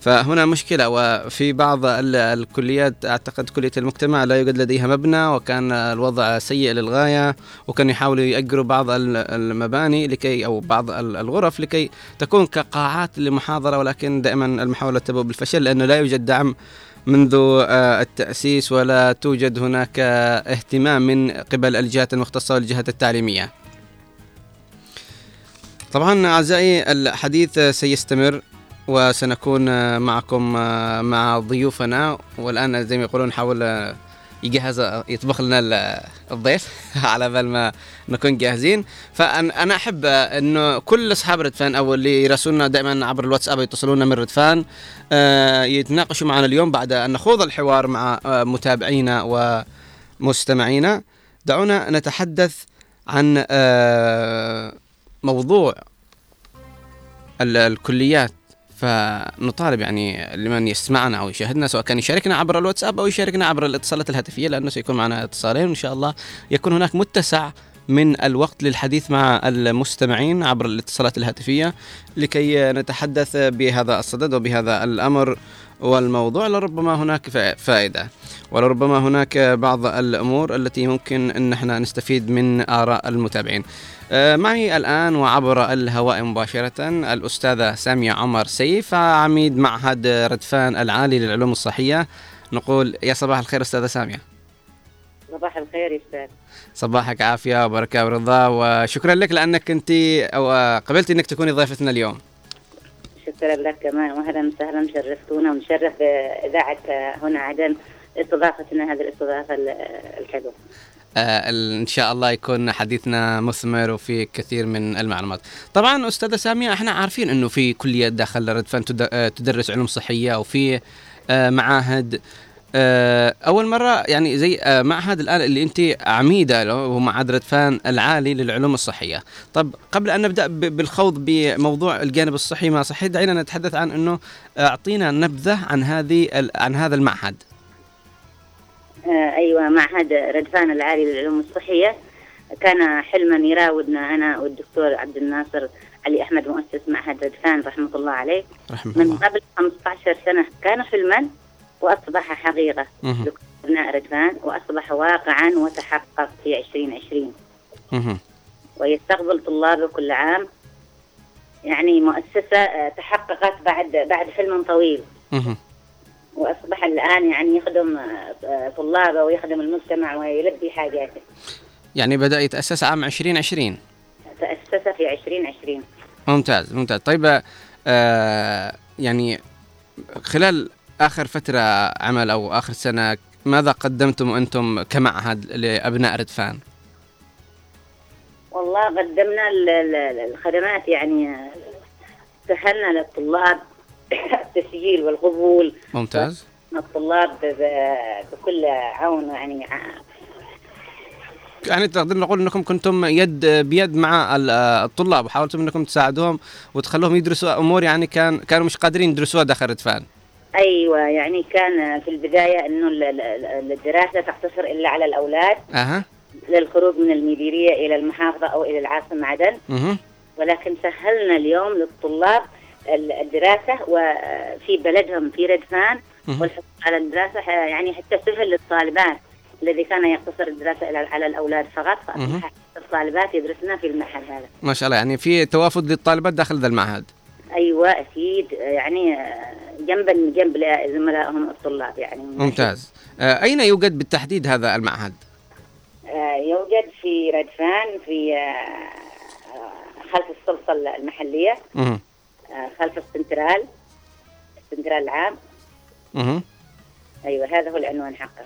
فهنا مشكلة. وفي بعض الكليات أعتقد كلية المجتمع لا يوجد لديها مبنى، وكان الوضع سيء للغاية، وكان يحاولوا يأجروا بعض المباني لكي أو بعض الغرف لكي تكون كقاعات لمحاضرة، ولكن دائما المحاولة تبوء بالفشل لأنه لا يوجد دعم منذ التأسيس، ولا توجد هناك اهتمام من قبل الجهات المختصة والجهات التعليمية. طبعا أعزائي الحديث سيستمر وسنكون معكم مع ضيوفنا، والآن زي ما يقولون نحاول يجهز يطبخ لنا الضيف على بال ما نكون جاهزين. فأنا أحب أنه كل أصحاب ردفان أو اللي يراسلونا دائما عبر الواتساب يتصلون من ردفان يتناقشوا معنا اليوم بعد أن نخوض الحوار مع متابعينا ومستمعينا. دعونا نتحدث عن موضوع الكليات، فنطالب يعني لمن يسمعنا أو يشاهدنا سواء كان يشاركنا عبر الواتساب أو يشاركنا عبر الاتصالات الهاتفية، لأنه سيكون معنا اتصالين وإن شاء الله يكون هناك متسع من الوقت للحديث مع المستمعين عبر الاتصالات الهاتفية لكي نتحدث بهذا الصدد وبهذا الأمر والموضوع. لربما هناك فائدة ولربما هناك بعض الأمور التي يمكن أن احنا نستفيد من آراء المتابعين. معي الآن وعبر الهواء مباشرة الأستاذة سامية عمر سيف، عميد معهد ردفان العالي للعلوم الصحية. نقول يا صباح الخير أستاذة سامية. صباح الخير يا استاذ. صباحك عافيه وبركه ورضا، وشكرا لك لانك كنت او قبلتي انك تكوني ضيفتنا اليوم. شكرا لك كمان، واهلا وسهلا، شرفتونا ونشرف اذاعه هنا عدن استضافتنا هذه الاستضافه الحلوه. آه ان شاء الله يكون حديثنا مثمر وفي كثير من المعلومات. طبعا استاذه ساميه، احنا عارفين انه في كليه داخل ردفان تدرس علوم صحيه وفي آه معاهد. آه اول مره يعني زي آه معهد الان اللي انت عميده له هو معهد ردفان العالي للعلوم الصحيه. طب قبل ان نبدا بالخوض بموضوع الجانب الصحي ما صحي، دعينا نتحدث عن انه اعطينا نبذه عن هذه عن هذا المعهد. أيوة، معهد ردفان العالي للعلوم الصحية كان حلما يراودنا أنا والدكتور عبد الناصر علي أحمد مؤسس معهد ردفان رحمة الله عليه رحمة من الله. قبل خمسة عشر سنة كان حلما وأصبح حقيقة لأبناء ردفان، وأصبح واقعا وتحقق في عشرين عشرين، ويستقبل طلابه كل عام. يعني مؤسسة تحققت بعد بعد حلم طويل، مه. وأصبح الآن يعني يخدم طلابه ويخدم المجتمع ويلبي حاجاته. يعني بدأ يتأسس عام عشرين عشرين، تأسس في عشرين عشرين. ممتاز ممتاز. طيب آه يعني خلال آخر فترة عمل أو آخر سنة ماذا قدمتم أنتم كمعهد لأبناء ردفان؟ والله قدمنا الخدمات، يعني سهلنا للطلاب التسجيل والقبول. ممتاز. الطلاب بكل عون، يعني يعني تقدرنا نقول انكم كنتم يد بيد مع الطلاب وحاولتم انكم تساعدوهم وتخلوهم يدرسوا امور يعني كان كانوا مش قادرين يدرسوها داخل ردفان. ايوه، يعني كان في البدايه انه الدراسه تقتصر الا على الاولاد أه. للخروج من المديريه الى المحافظه او الى العاصمه عدن، أه. ولكن سهلنا اليوم للطلاب الدراسة وفي بلدهم في ردفان والحصول على الدراسة، يعني حتى سهل للطالبات الذي كان يقتصر الدراسة على الأولاد فقط، فأصبح الطالبات يدرسنا في المعهد هذا. ما شاء الله، يعني في توافد للطالبات داخل ذا المعهد. أيوة أكيد، يعني جنبا جنب زملائهم الطلاب يعني. ممتاز. أين يوجد بالتحديد هذا المعهد؟ يوجد في ردفان في خلف السلطة المحلية. مه. خلف السنترال السنترال العام. اها ايوه، هذا هو العنوان حقه.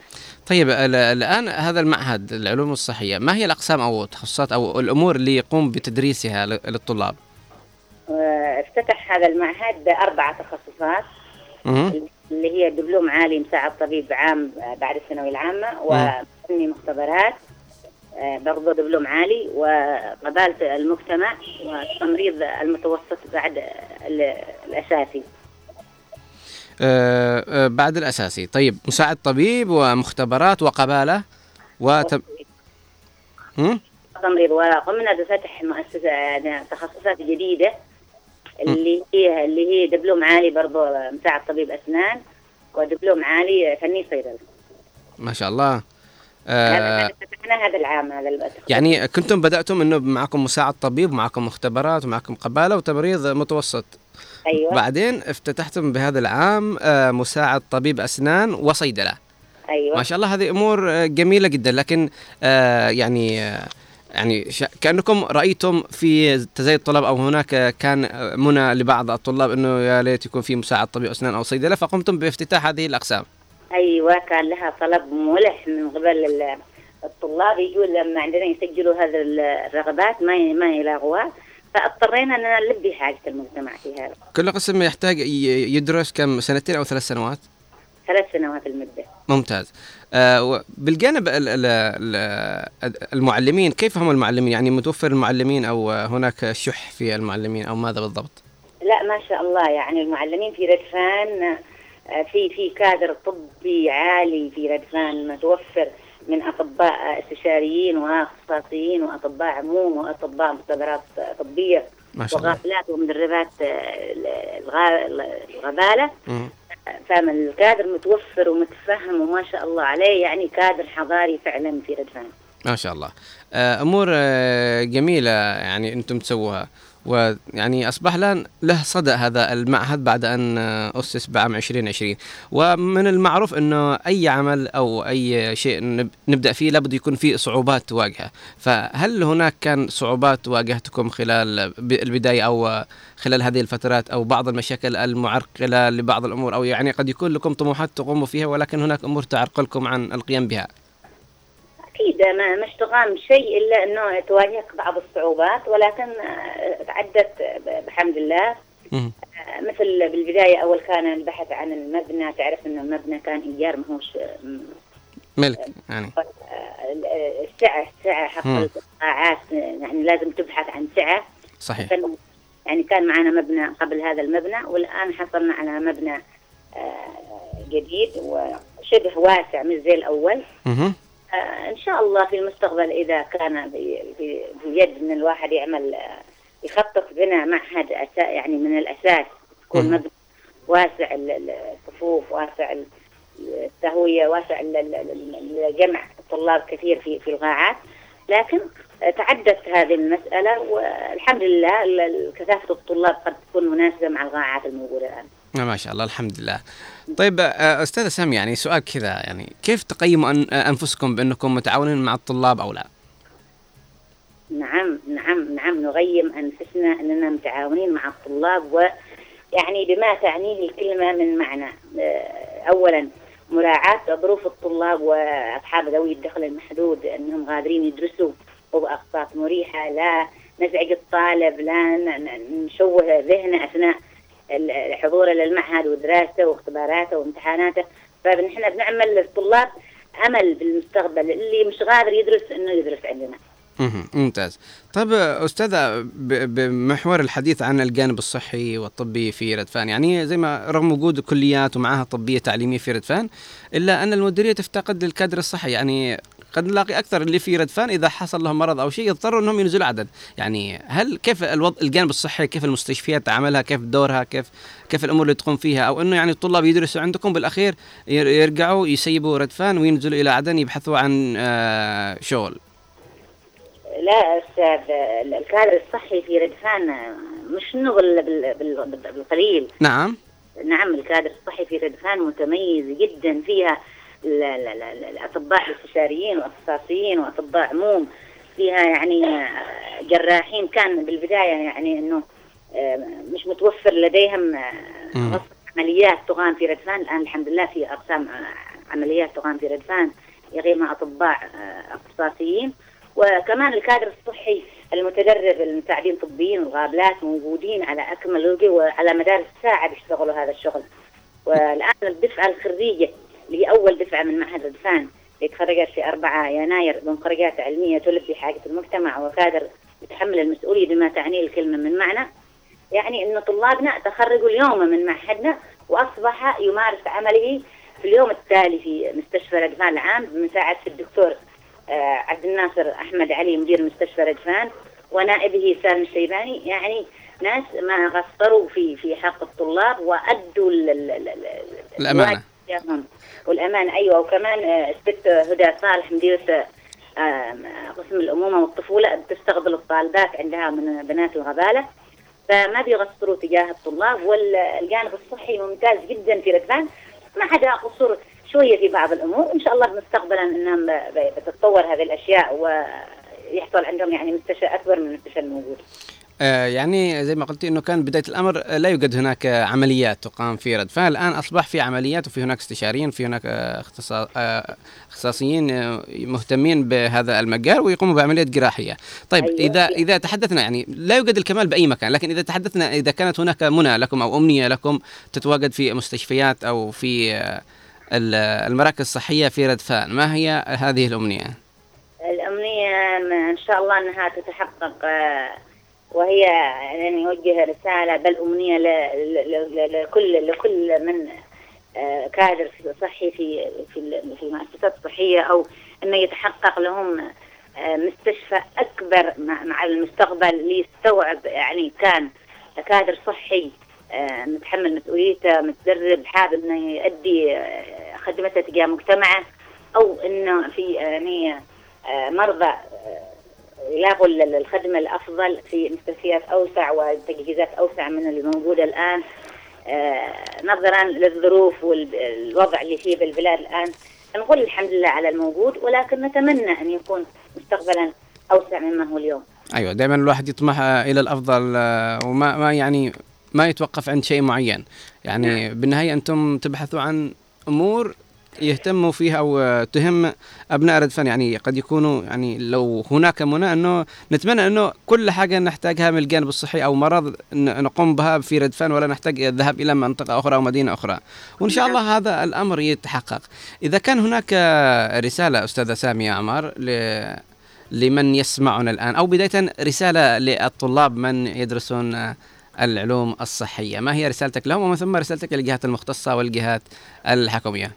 طيب الان هذا المعهد العلوم الصحيه ما هي الاقسام او التخصصات او الامور اللي يقوم بتدريسها للطلاب؟ افتتح هذا المعهد باربع تخصصات، مه. اللي هي دبلوم عالي مساعد طبيب عام بعد الثانويه العامه، وفني مختبرات برضه دبلوم عالي، وقبالة المجتمع والتمريض المتوسط بعد الأساسي. أه أه بعد الأساسي. طيب مساعد طبيب ومختبرات وقبالة وتمريض، وقمنا بفتح مؤسسة تخصصات جديدة اللي هي اللي هي دبلوم عالي برضه مساعد طبيب أسنان، ودبلوم عالي فني صيدلة. ما شاء الله. آه هذا العام هذا يعني كنتم بدأتم انه معكم مساعد طبيب ومعكم مختبرات ومعكم قبالة وتمريض متوسط. أيوة. بعدين افتتحتم بهذا العام آه مساعد طبيب أسنان وصيدلة. أيوة. ما شاء الله، هذه أمور جميلة جدا، لكن آه يعني آه يعني كأنكم رأيتم في تزايد الطلاب أو هناك كان منى لبعض الطلاب انه يا ليت يكون في مساعد طبيب أسنان أو صيدلة، فقمتم بافتتاح هذه الأقسام. أيوة، كان لها طلب ملح من قبل الطلاب، يقول لما عندنا يسجلوا هذا الرغبات ما ما يلاقوها، فاضطرينا أننا نلبي حاجة المجتمع في هذا. كل قسم يحتاج يدرس كم، سنتين أو ثلاث سنوات؟ ثلاث سنوات المدة. ممتاز. آه بالجانب المعلمين، كيف هم المعلمين؟ يعني متوفر المعلمين أو هناك شح في المعلمين أو ماذا بالضبط؟ لا ما شاء الله، يعني المعلمين في ردفان في في كادر طبي عالي في ردفان متوفر من أطباء استشاريين واختصاصيين وأطباء عموم وأطباء مختبرات طبية وغافلات ومدربات الغبالة، فمن الكادر متوفر ومتفهم وما شاء الله عليه، يعني كادر حضاري فعلا في ردفان. ما شاء الله، أمور جميلة يعني أنتم تسووها. ويعني أصبح لان له صدى هذا المعهد بعد أن أسس بعام عشرين عشرين. ومن المعروف أنه أي عمل أو أي شيء نبدأ فيه لابد يكون فيه صعوبات تواجهه، فهل هناك كان صعوبات واجهتكم خلال البداية أو خلال هذه الفترات، أو بعض المشاكل المعرقلة لبعض الأمور، أو يعني قد يكون لكم طموحات تقوموا فيها ولكن هناك أمور تعرقلكم عن القيام بها؟ أكيد ما مش تقام شيء إلا أنه تواجهك بعض الصعوبات، ولكن تعدت بحمد الله. مثل بالبداية أول كان البحث عن المبنى، تعرف أن المبنى كان إيجار ما هوش ملك، يعني السعة السعة حق القاعات، يعني لازم تبحث عن سعة. صحيح. يعني كان معنا مبنى قبل هذا المبنى، والآن حصلنا على مبنى جديد وشبه واسع مش زي الأول. مم. إن شاء الله في المستقبل إذا كان بيد من الواحد يعمل يخطط بنا معهد يعني من الأساس، تكون مبنى واسع الصفوف، واسع التهوية، واسع الجمع طلاب كثير في في القاعات. لكن تعدت هذه المسألة والحمد لله كثافة الطلاب قد تكون مناسبة مع القاعات الموجودة الآن. ما شاء الله الحمد لله. طيب أستاذة سامية، يعني سؤال كذا، يعني كيف تقيموا أنفسكم بأنكم متعاونين مع الطلاب أو لا؟ نعم نعم نعم نقيم أنفسنا أننا متعاونين مع الطلاب، ويعني بما تعنيه الكلمة من معنى. أولا مراعاة ظروف الطلاب وأصحاب ذوي الدخل المحدود، أنهم قادرين يدرسوا وبأقساط مريحة، لا نزعج الطالب، لا نشوه ذهنه أثناء حضوره للمعهد ودراسته واختباراته وامتحاناته. فنحن بنعمل للطلاب أمل بالمستقبل، اللي مش قادر يدرس إنه يدرس عندنا. اها ممتاز. طب أستاذة، بمحور الحديث عن الجانب الصحي والطبي في ردفان، يعني زي ما رغم وجود كليات ومعاها طبية تعليمية في ردفان، إلا أن المديرية تفتقد للكادر الصحي. يعني قد نلاقي أكثر اللي في ردفان إذا حصل لهم مرض أو شيء يضطروا أنهم ينزلوا عدن. يعني هل كيف الوضع الجانب الصحي، كيف المستشفيات تعملها، كيف دورها، كيف كيف الأمور اللي تقوم فيها، أو أنه يعني الطلاب يدرسوا عندكم بالأخير يرجعوا يسيبوا ردفان وينزلوا إلى عدن يبحثوا عن شغل؟ لا أستاذ، الكادر الصحي في ردفان مش نغل بالقليل. نعم نعم الكادر الصحي في ردفان متميز جدا، فيها لا لا لا الأطباء الاستشاريين واختصاصيين وأطباء عموم، فيها يعني جراحين. كان بالبداية يعني أنه مش متوفر لديهم عمليات تقام في ردفان، الآن الحمد لله في أقسام عمليات تقام في ردفان يقيمها أطباء اختصاصيين، وكمان الكادر الصحي المتدرب المساعدين الطبيين والغابلات موجودين على أكمل وجه، وعلى مدار الساعة بيشتغلوا هذا الشغل. والآن الدفعة الخريجة اللي أول دفعة من معهد ردفان اتخرجت في أربعة يناير بمخرجات علمية تلبي حاجة المجتمع وكادر يتحمل المسؤولية بما تعنيه الكلمة من معنى. يعني إن طلابنا تخرجوا اليوم من معهدنا وأصبح يمارس عمله في اليوم التالي في مستشفى ردفان العام بمساعدة الدكتور عبد الناصر أحمد علي مدير مستشفى ردفان ونائبه سالم الشيباني. يعني ناس ما قصروا في في حق الطلاب وأدوا الأمانة والأمان. أيوة. وكمان الست هدى صالح مديرة قسم الأمومة والطفولة بتستقبل الطالبات عندها من بنات الغبالة، فما بيقصروا تجاه الطلاب. والجانب الصحي ممتاز جدا في ردفان، ما عدا قصور شوية في بعض الأمور. إن شاء الله مستقبلا أنهم بتتطور هذه الأشياء ويحصل عندهم يعني مستشفى أكبر من المستشفى الموجود. يعني زي ما قلتي أنه كان بداية الأمر لا يوجد هناك عمليات تقام في ردفان، الآن أصبح في عمليات وفي هناك استشاريين، في هناك اختصاصيين مهتمين بهذا المجال ويقوموا بعمليات جراحية. طيب أيوة. إذا إذا تحدثنا، يعني لا يوجد الكمال بأي مكان، لكن إذا تحدثنا إذا كانت هناك منى لكم أو أمنية لكم تتواجد في مستشفيات أو في المراكز الصحية في ردفان، ما هي هذه الأمنية؟ الأمنية إن شاء الله أنها تتحقق، وهي أن يوجه رسالة بل أمنية لكل لكل من كادر صحي في في في المؤسسات الصحية، أو أن يتحقق لهم مستشفى أكبر مع المستقبل ليستوعب يعني كان كادر صحي متحمل مسؤوليته، متدرب، حابب أنه يؤدي خدمته تجاه مجتمعه، أو أنه في يعني مرضى يلاقوا الخدمة الأفضل في مستشفيات أوسع وتجهيزات أوسع من الموجودة الآن، نظرا للظروف والوضع اللي فيه بالبلاد الآن. نقول الحمد لله على الموجود، ولكن نتمنى أن يكون مستقبلا أوسع مما هو اليوم. أيوة، دائما الواحد يطمح إلى الأفضل وما ما يعني ما يتوقف عند شيء معين يعني. نعم. بالنهاية أنتم تبحثوا عن أمور يهتموا فيها وتهم أبناء ردفان، يعني قد يكونوا يعني لو هناك منى أنه نتمنى أنه كل حاجة نحتاجها من الجانب الصحي أو مرض نقوم بها في ردفان، ولا نحتاج الذهاب إلى منطقة أخرى أو مدينة أخرى، وإن شاء الله هذا الأمر يتحقق. إذا كان هناك رسالة أستاذة سامية عمر ل... لمن يسمعنا الآن، أو بداية رسالة للطلاب من يدرسون العلوم الصحية، ما هي رسالتك لهم ومن ثم رسالتك للجهات المختصة والجهات الحكومية؟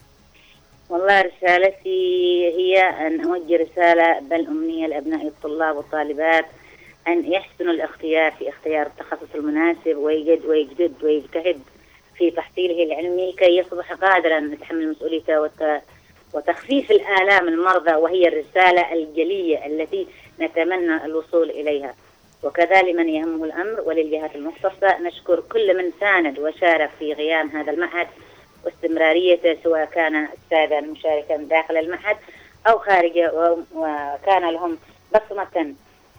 والله رسالتي هي أن أوجه رسالة بل أمنية لأبناء الطلاب والطالبات أن يحسنوا الاختيار في اختيار التخصص المناسب، ويجد ويجد ويجتهد في تحصيله العلمي كي يصبح قادرا أن يتحمل مسؤوليته وتخفيف الآلام المرضى، وهي الرسالة الجلية التي نتمنى الوصول إليها. وكذا لمن يهمه الأمر وللجهات المختصة، نشكر كل من ساند وشارك في قيام هذا المعهد واستمراريته، سواء كان أستاذا مشاركا داخل المعهد أو خارجه، وكان لهم بصمة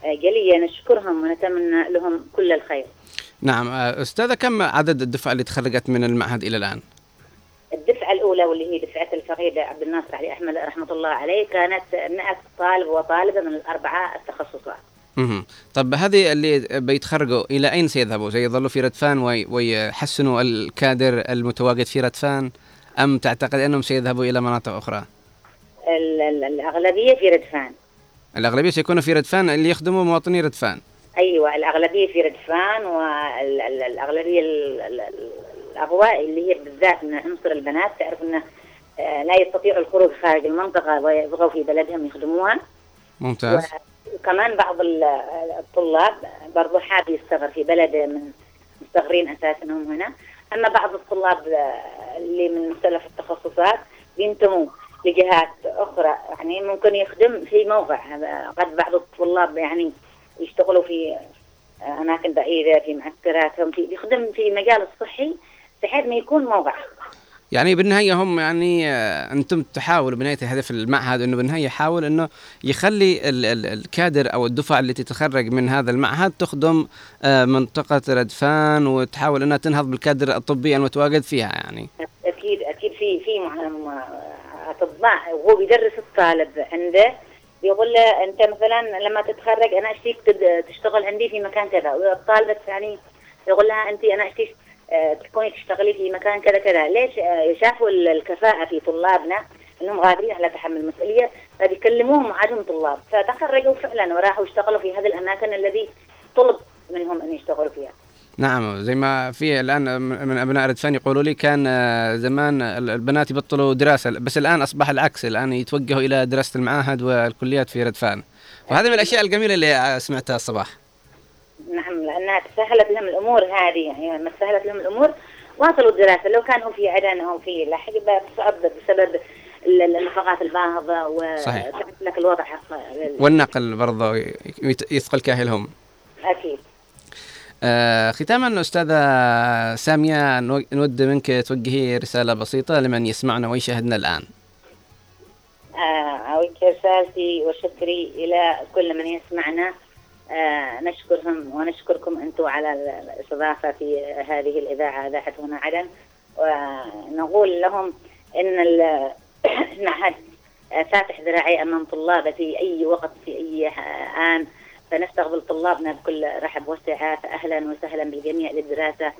جلية، نشكرهم ونتمنى لهم كل الخير. نعم أستاذة، كم عدد الدفعة اللي تخرجت من المعهد إلى الآن؟ الدفعة الأولى واللي هي دفعة الفريدة عبد الناصر علي أحمد رحمة الله عليه كانت مئة طالب وطالبة من الأربعة التخصصات. مم. طب هذه اللي بيتخرجوا إلى أين سيذهبوا؟ سيظلوا في ردفان وي... ويحسنوا الكادر المتواجد في ردفان، أم تعتقد أنهم سيذهبوا إلى مناطق أخرى؟ ال... ال... الأغلبية في ردفان. الأغلبية سيكونوا في ردفان اللي يخدموا مواطني ردفان. أيوة، الأغلبية في ردفان، والأغلبية وال... ال... ال... الأبواء اللي هي بالذات من عنصر البنات، تعرف أنه لا يستطيع الخروج خارج المنطقة ويبغوا في بلدهم يخدموها. ممتاز. و... وكمان بعض الطلاب برضو حاب يستقر في بلده، من مستقرين أساساً هم هنا. أما بعض الطلاب اللي من مختلف التخصصات بينتموا لجهات أخرى، يعني ممكن يخدم في موقع، قد بعض الطلاب يعني يشتغلوا في أماكن بعيدة في معسكراتهم، في يخدم في مجال الصحي بحيث ما يكون موقع. يعني بالنهاية هم يعني أنتم تحاول بنهاية هدف المعهد أنه بالنهاية يحاول أنه يخلي ال- ال- الكادر أو الدفعة التي تتخرج من هذا المعهد تخدم آه منطقة ردفان، وتحاول أنها تنهض بالكادر الطبي المتواجد فيها يعني. أكيد أكيد في في أطباء وهو بيدرس الطالب عنده يقول له أنت مثلا لما تتخرج أنا أشتيك تشتغل عندي في مكان كذا، والطالبة يعني يقول لها أنت أنا أشتيك تكوني تشتغلي في مكان كذا كذا. ليش؟ شافوا الكفاءة في طلابنا أنهم قادرين على تحمل المسؤولية، فبيكلموهم معهم طلاب، فتخرجوا فعلا وراحوا يشتغلوا في هذه الأماكن الذي طلب منهم أن يشتغلوا فيها. نعم، زي ما في الآن من أبناء ردفان يقولوا لي كان زمان البنات يبطلوا دراسة، بس الآن أصبح العكس، الآن يتوجهوا إلى دراسة المعاهد والكليات في ردفان، وهذه من الأشياء الجميلة اللي سمعتها الصباح. نعم، لأنها تسهلت لهم الأمور هذه، يعني ما تسهلت لهم الأمور واصلوا الدراسة. لو كانوا في عدن أو في لاحق بصعب بسبب النفقات الباهظة وتعطلك الوضع، والنقل برضه يثقل كاهلهم. أكيد. آه ختاما أستاذة سامية، نود منك توجهي رسالة بسيطة لمن يسمعنا ويشاهدنا الآن. آه أوجه رسالتي وشكري إلى كل من يسمعنا، آه نشكرهم ونشكركم أنتم على الاستضافة في هذه الإذاعة، إذاعة هنا عدن، ونقول لهم إن المعهد فاتح ذراعي أمام طلابه في أي وقت في أي آن، فنستقبل طلابنا بكل رحب وسعة، فأهلا وسهلا بالجميع للدراسة،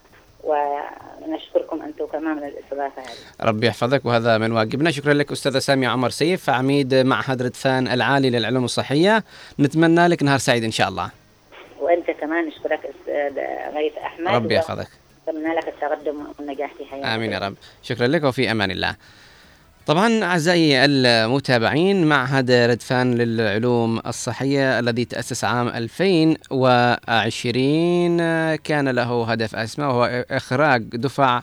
ونشكركم أنتم كمان على الاستضافة هذه. ربي يحفظك، وهذا من واجبنا. شكرا لك أستاذة سامية عمر سيف، عميد معهد ردفان العالي للعلوم الصحية، نتمنى لك نهار سعيد إن شاء الله. وأنت كمان نشكرك غيث أحمد، ربي يحفظك، نتمنى لك التقدم والنجاح في حياتك. آمين يا رب. شكرا لك، وفي أمان الله. طبعا أعزائي المتابعين، معهد ردفان للعلوم الصحية الذي تأسس عام ألفين وعشرين كان له هدف أسمى، وهو إخراج دفع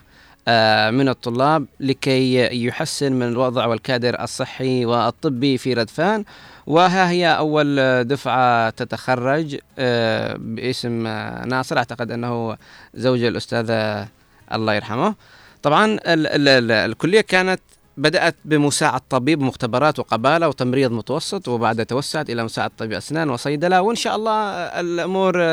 من الطلاب لكي يحسن من الوضع والكادر الصحي والطبي في ردفان. وها هي أول دفعة تتخرج باسم ناصر، أعتقد أنه زوج الأستاذة الله يرحمه. طبعا ال ال ال الكلية كانت بدأت بمساعد طبيب، مختبرات وقبالة وتمريض متوسط، وبعدها توسعت إلى مساعد طبيب أسنان وصيدلة، وإن شاء الله الأمور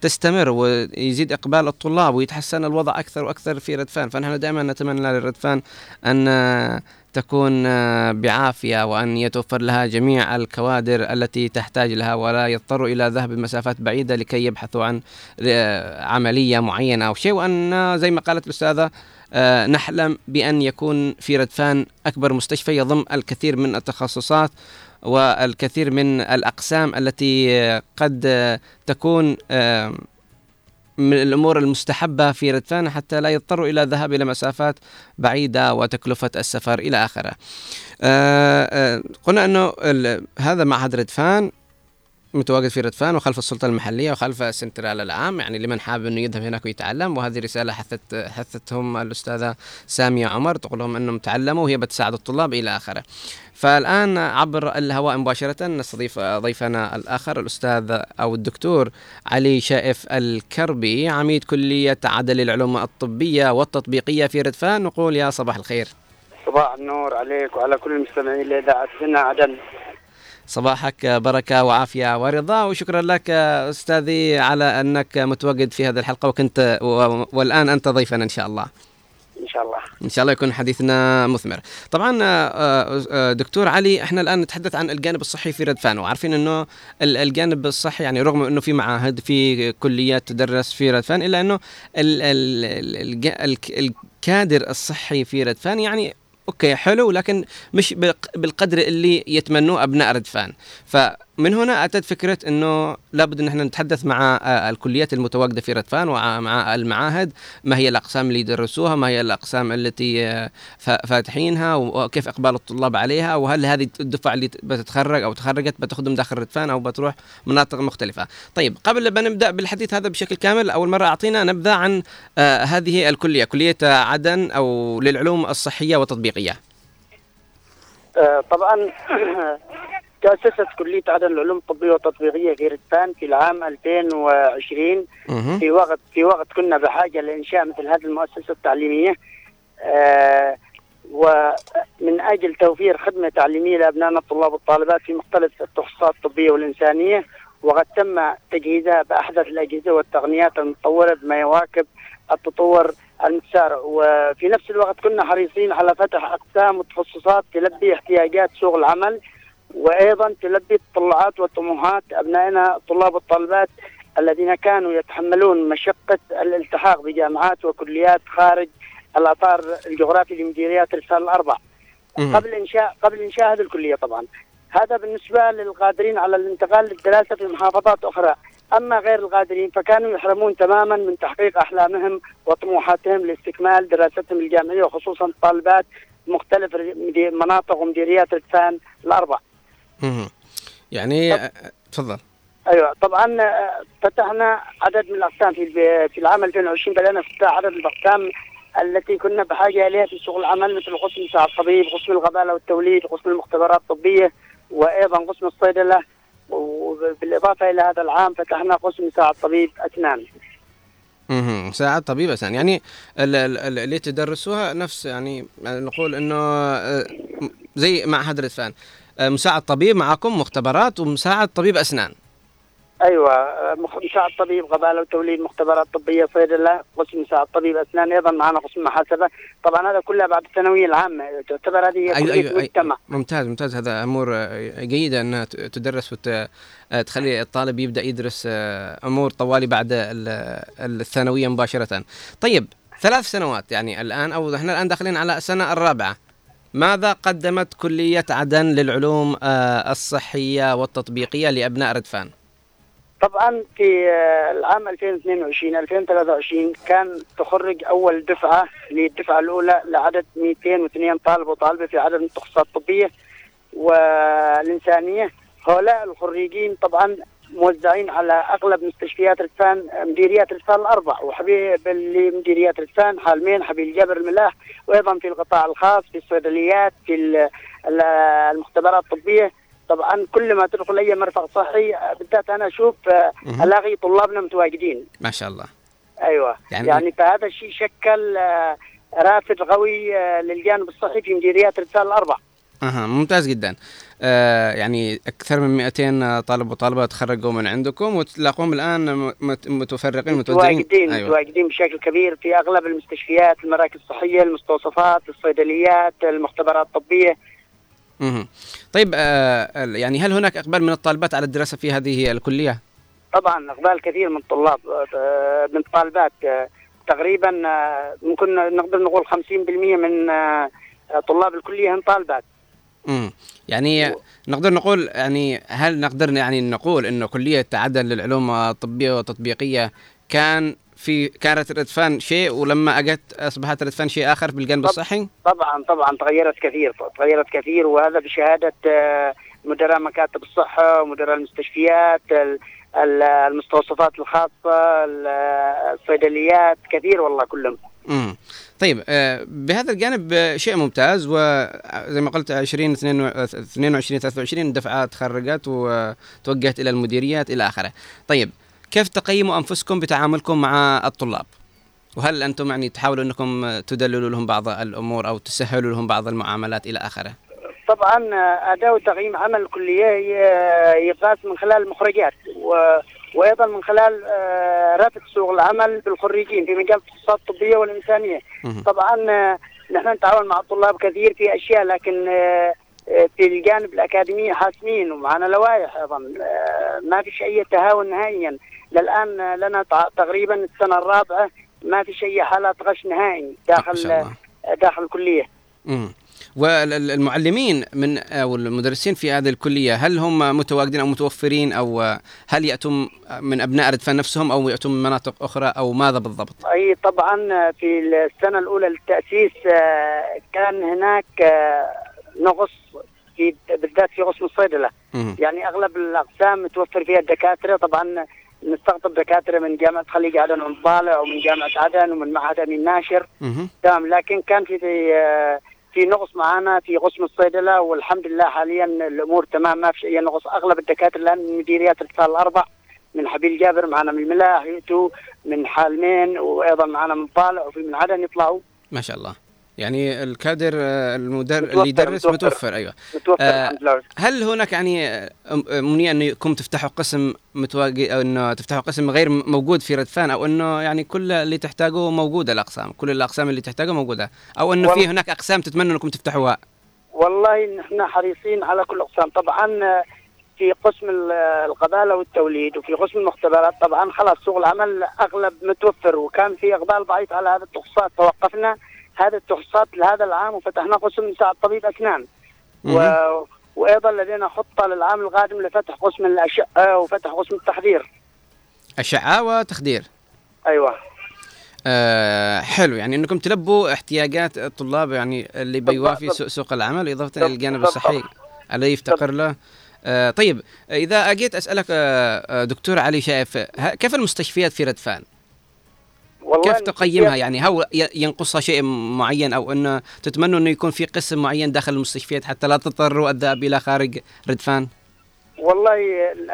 تستمر ويزيد إقبال الطلاب ويتحسن الوضع أكثر وأكثر في ردفان. فنحن دائما نتمنى لردفان أن تكون بعافية وأن يتوفر لها جميع الكوادر التي تحتاج لها، ولا يضطر إلى ذهب مسافات بعيدة لكي يبحثوا عن عملية معينة أو شيء. وأن زي ما قالت الأستاذة أه نحلم بأن يكون في ردفان أكبر مستشفى يضم الكثير من التخصصات والكثير من الأقسام التي قد تكون أه من الأمور المستحبة في ردفان، حتى لا يضطروا إلى الذهاب إلى مسافات بعيدة وتكلفة السفر إلى آخره. أه أه قلنا أنه هذا معهد ردفان متواجد في ردفان وخلف السلطة المحلية وخلف السنترال العام، يعني لمن حابب أنه يذهب هناك ويتعلم. وهذه رسالة حثت حثتهم الأستاذة سامية عمر، تقول لهم أنهم تعلموا وهي بتساعد الطلاب إلى آخره. فالآن عبر الهواء مباشرة نستضيف ضيفنا الآخر الأستاذ أو الدكتور علي شائف الكربي، عميد كلية عدن للعلوم الطبية والتطبيقية في ردفان. نقول يا صباح الخير. صباح النور عليك وعلى كل المستمعين لإذاعتنا عدن. صباحك بركة وعافية ورضا، وشكرا لك أستاذي على أنك متواجد في هذه الحلقة وكنت والآن أنت ضيفنا إن شاء الله. إن شاء الله إن شاء الله يكون حديثنا مثمر. طبعا دكتور علي، احنا الآن نتحدث عن الجانب الصحي في ردفان، وعارفين أنه الجانب الصحي يعني رغم أنه في معاهد في كليات تدرس في ردفان، إلا أنه ال ال ال ال الكادر الصحي في ردفان يعني أوكي حلو، لكن مش بالقدر اللي يتمنوه أبناء ردفان. فمن هنا أتت فكرة أنه لابد أن احنا نتحدث مع الكليات المتواجدة في ردفان ومع المعاهد، ما هي الأقسام اللي يدرسوها، ما هي الأقسام التي فاتحينها، وكيف إقبال الطلاب عليها، وهل هذه الدفعة اللي بتتخرج أو تخرجت بتخدم داخل ردفان أو بتروح مناطق مختلفة. طيب قبل ما نبدأ بالحديث هذا بشكل كامل، أول مرة أعطينا نبذة عن هذه الكلية، كلية عدن أو للعلوم الصحية والتطبيقية. طبعا تأسست كلية عدن العلوم الطبية والتطبيقية في ردفان في العام ألفين وعشرين، في وقت في وقت كنا بحاجة لإنشاء مثل هذه المؤسسة التعليمية، آه ومن أجل توفير خدمة تعليمية لأبنائنا الطلاب والطالبات في مختلف التخصصات الطبية والإنسانية، وقد تم تجهيزها بأحدث الأجهزة والتقنيات المتطورة بما يواكب التطور المتسارع. وفي نفس الوقت كنا حريصين على فتح أقسام وتخصصات تلبي احتياجات سوق العمل، وأيضا تلبي التطلعات وطموحات أبنائنا الطلاب والطالبات الذين كانوا يتحملون مشقة الالتحاق بجامعات وكليات خارج الأطار الجغرافي لمديريات ردفان الأربع قبل إنشاء قبل إنشاء هذه الكلية. طبعا هذا بالنسبة للقادرين على الانتقال للدراسة في محافظات أخرى، أما غير القادرين فكانوا يحرمون تماما من تحقيق أحلامهم وطموحاتهم لاستكمال دراستهم الجامعية، وخصوصا طالبات مختلف مناطق ومديريات ردفان الأربع. يعني طب... تفضل. ايوه طبعا فتحنا عدد من الاقسام في في العام ألفين وعشرين، بدأنا في عدد الاقسام التي كنا بحاجه اليها في سوق العمل، مثل قسم مساعد طبيب، قسم القباله والتوليد، قسم المختبرات الطبيه، وايضا قسم الصيدله. وبالاضافه الى هذا العام فتحنا قسم مساعد طبيب اسنان. امم مساعد طبيب اسنان يعني اللي تدرسوها نفس، يعني نقول انه زي معهد ردفان مساعد طبيب، معكم مختبرات ومساعد طبيب أسنان. أيوة مساعد طبيب، قبالة وتوليد، مختبرات طبية، صيدلة، قسم مساعد طبيب أسنان، أيضا معنا قسم محاسبة. طبعا هذا كله بعد الثانوية العامة تعتبر هذه كلية. أيوة أيوة مجتمع. ممتاز ممتاز، هذا أمور جيدة أنها تدرس وتخلي الطالب يبدأ يدرس أمور طوالي بعد الثانوية مباشرة. طيب ثلاث سنوات يعني الآن، أو إحنا الآن داخلين على السنة الرابعة، ماذا قدمت كلية عدن للعلوم الصحية والتطبيقية لأبناء ردفان؟ طبعا في العام ألفين واثنين وعشرين ألفين وثلاثة وعشرين كان تخرج أول دفعة، للدفعة الأولى لعدد مئتين واثنين طالب وطالبة في عدد من التخصصات الطبية والإنسانية. هؤلاء الخريجين طبعا موزعين على اغلب مستشفيات ردفان، مديريات ردفان الاربع، وحبيب اللي مديريات ردفان حالمين، حبيب جبر الملاح، وايضا في القطاع الخاص في الصيدليات في المختبرات الطبيه. طبعا كل ما تدخل اي مرفق صحي بالذات انا اشوف الاقي طلابنا متواجدين ما شاء الله. ايوه يعني, يعني فهذا الشيء شكل رافد قوي للجانب الصحي في مديريات ردفان الاربع. اها ممتاز جدا. آه يعني اكثر من مئتين طالب وطالبه تخرجوا من عندكم وتلاقوهم الان متفرقين متوزعين متواجدين أيوة. متواجدين بشكل كبير في اغلب المستشفيات، المراكز الصحيه، المستوصفات، الصيدليات، المختبرات الطبيه. اها طيب آه يعني هل هناك اقبال من الطالبات على الدراسه في هذه الكليه؟ طبعا اقبال كثير من الطلاب آه من الطالبات آه تقريبا آه ممكن نقدر نقول خمسين بالمئة من آه طلاب الكليه هم طالبات. امم يعني نقدر نقول يعني هل نقدر يعني نقول انه كلية عدن للعلوم الطبية والتطبيقية كان في كانت ردفان شيء ولما اجت اصبحت ردفان شيء اخر بالجانب الصحي؟ طبعا طبعا تغيرت كثير تغيرت كثير وهذا بشهادة مدراء مكاتب الصحة ومدراء المستشفيات، المستوصفات الخاصة، الصيدليات، كثير والله كلهم. امم طيب بهذا الجانب شيء ممتاز، وزي ما قلت عشرين اثنين وعشرين ثلاثة وعشرين دفعات تخرجت وتوجهت الى المديريات الى اخره. طيب كيف تقيموا انفسكم بتعاملكم مع الطلاب؟ وهل انتم يعني تحاولوا انكم تدللوا لهم بعض الامور او تسهلوا لهم بعض المعاملات الى اخره؟ طبعا اداء تقييم عمل الكليه يقاس من خلال المخرجات و وأيضا من خلال رفع سوق العمل بالخريجين في مجال التخصصات الطبية والإنسانية. طبعا نحن نتعاون مع الطلاب كثير في أشياء، لكن في الجانب الأكاديمي حاسمين ومعنا لوائح أيضا، ما فيش أي تهاون نهائيا. للآن لنا تقريبا السنة الرابعة ما فيش أي حالات غش نهائي داخل داخل الكلية. والمعلمين من أو المدرسين في هذه الكلية هل هم متواجدين أو متوفرين، أو هل يأتون من أبناء ردفان نفسهم أو يأتون من مناطق أخرى أو ماذا بالضبط؟ أي طبعا في السنة الأولى للتأسيس كان هناك نقص في بالذات في قسم الصيدلة، يعني أغلب الأقسام متوفر فيها الدكاترة. طبعا نستقطب دكاترة من جامعة خليج عدن ومن طالع ومن جامعة عدن ومن معهد أمين ناشر، تمام. لكن كان في في نقص معانا في قسم الصيدلة، والحمد لله حاليا الأمور تمام ما فيش أي نقص. أغلب الدكاترة الآن من مديريات ردفان الأربع، من حبيل جابر معانا، من الملاح يأتوا، من حالمين، وأيضا معانا من طالع وفي من عدن يطلعوا ما شاء الله. يعني الكادر المدر اللي يدرس متوفر, متوفر أيوة متوفر آه الحمد لله. هل هناك يعني أمنية أنكم تفتحوا قسم متواجد أو أنه تفتحوا قسم غير موجود في ردفان، أو أنه يعني كل اللي تحتاجه موجودة الأقسام كل الأقسام اللي تحتاجه موجودة، أو أنه في هناك أقسام تتمنوا أنكم تفتحوها؟ والله نحن حريصين على كل الأقسام. طبعا في قسم القبالة والتوليد وفي قسم المختبرات طبعا خلاص سوق العمل أغلب متوفر، وكان في أقبال ضعيف على هذا التخصصات فوقفنا هذا التخصصات لهذا العام وفتحنا قسم مساعد طبيب أسنان، و... وأيضا لدينا خطة للعام القادم لفتح قسم الأشعة وفتح قسم التخدير. أشعة وتخدير أيوة. آه حلو، يعني أنكم تلبوا احتياجات الطلاب يعني اللي بيوافي سوق العمل، إضافة للجانب الصحي اللي يفتقر له. آه طيب إذا أجيت أسألك آه دكتور علي شائف، كيف المستشفيات في ردفان؟ كيف تقيمها؟ يعني هل ينقصها شيء معين أو أن تتمنوا أنه يكون في قسم معين داخل المستشفيات حتى لا تضطروا الذهاب إلى خارج ردفان؟ والله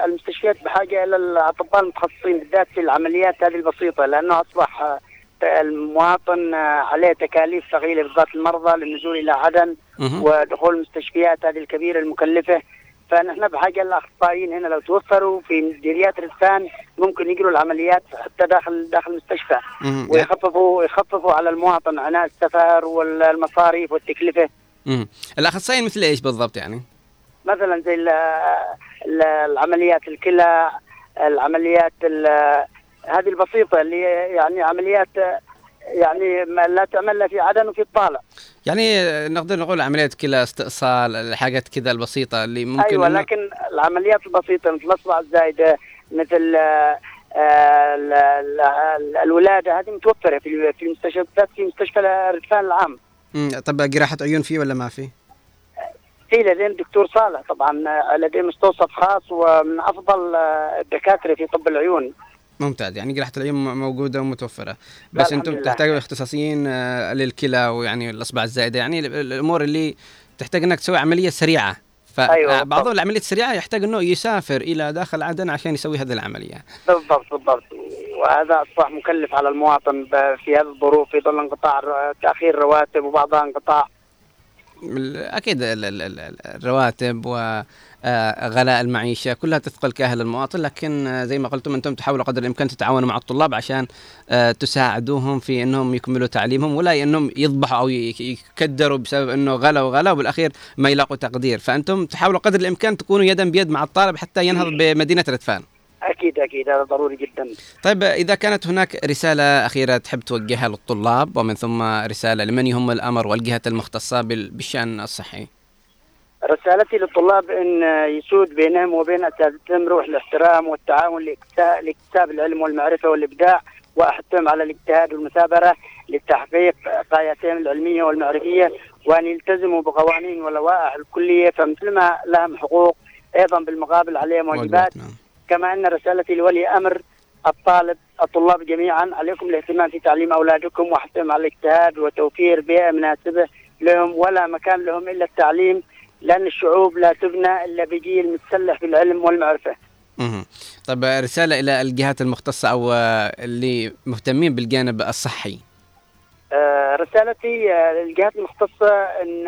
المستشفيات بحاجة إلى الأطباء المتخصصين بالذات في العمليات هذه البسيطة، لأنه أصبح المواطن عليه تكاليف ثقيلة بالذات المرضى للنزول إلى عدن ودخول المستشفيات هذه الكبيرة المكلفة. فنحن بحاجة لأخصائيين هنا لو توفروا في مديريات ردفان ممكن يجروا العمليات حتى داخل داخل المستشفى ويخففوا يخففوا على المواطن عناء السفر والمصاريف والتكلفة. امم الأخصائيين مثل ايش بالضبط يعني؟ مثلا زي العمليات الكلى، العمليات هذه البسيطة اللي يعني عمليات يعني ما لا تعمل في عدن وفي الطالع، يعني نقدر نقول عمليات كلى، استئصال، الحاجات كذا البسيطة اللي ممكن. أيوة إنه... لكن العمليات البسيطة مثل الأصبع الزائدة، مثل الولادة، هذه متوفرة في في المستشفيات في مستشفى ردفان العام. طب جراحة عيون فيه ولا ما فيه؟ في لدينا الدكتور صالح طبعا لديه مستوصف خاص ومن افضل الدكاتره في طب العيون. ممتاز، يعني جراحة العيون موجودة ومتوفرة، بس انتم بتحتاجوا اختصاصيين للكلى ويعني الاصبع الزائدة، يعني الامور اللي تحتاج انك تسوي عملية سريعة، فبعض أيوة العمليات السريعة يحتاج انه يسافر الى داخل عدن عشان يسوي هذه العملية. بالضبط بالضبط، وهذا اصبح مكلف على المواطن في هذه الظروف في ظل انقطاع تأخير رواتب وبعضها انقطاع أكيد الرواتب وغلاء المعيشة كلها تثقل كاهل المواطن، لكن زي ما قلتم أنتم تحاولوا قدر الإمكان تتعاونوا مع الطلاب عشان تساعدوهم في أنهم يكملوا تعليمهم ولا أنهم يضبحوا أو يكدروا بسبب أنه غلا وغلا وبالأخير ما يلاقوا تقدير، فأنتم تحاولوا قدر الإمكان تكونوا يدا بيد مع الطالب حتى ينهض بمدينة ردفان. أكيد أكيد هذا ضروري جدا. طيب إذا كانت هناك رسالة أخيرة تحب توجهها للطلاب ومن ثم رسالة لمن يهم الأمر والجهات المختصة بالشأن الصحي. رسالتي للطلاب أن يسود بينهم وبين أساتذتهم روح الاحترام والتعاون لاكتساب العلم والمعرفة والإبداع، وأحثهم على الاجتهاد والمثابرة لتحقيق غاياتهم العلمية والمعرفية، وأن يلتزموا بقوانين واللوائح الكلية، فمثلما لهم حقوق أيضا بالمقابل عليهم واجبات. كما أن رسالتي لولي أمر الطالب الطلاب جميعا، عليكم الاهتمام في تعليم أولادكم وحثهم على الاجتهاد وتوفير بيئة مناسبة لهم، ولا مكان لهم إلا التعليم، لأن الشعوب لا تبنى إلا بجيل متسلح بالعلم والمعرفة. طب رسالة إلى الجهات المختصة أو اللي مهتمين بالجانب الصحي. رسالتي للجهات المختصة أن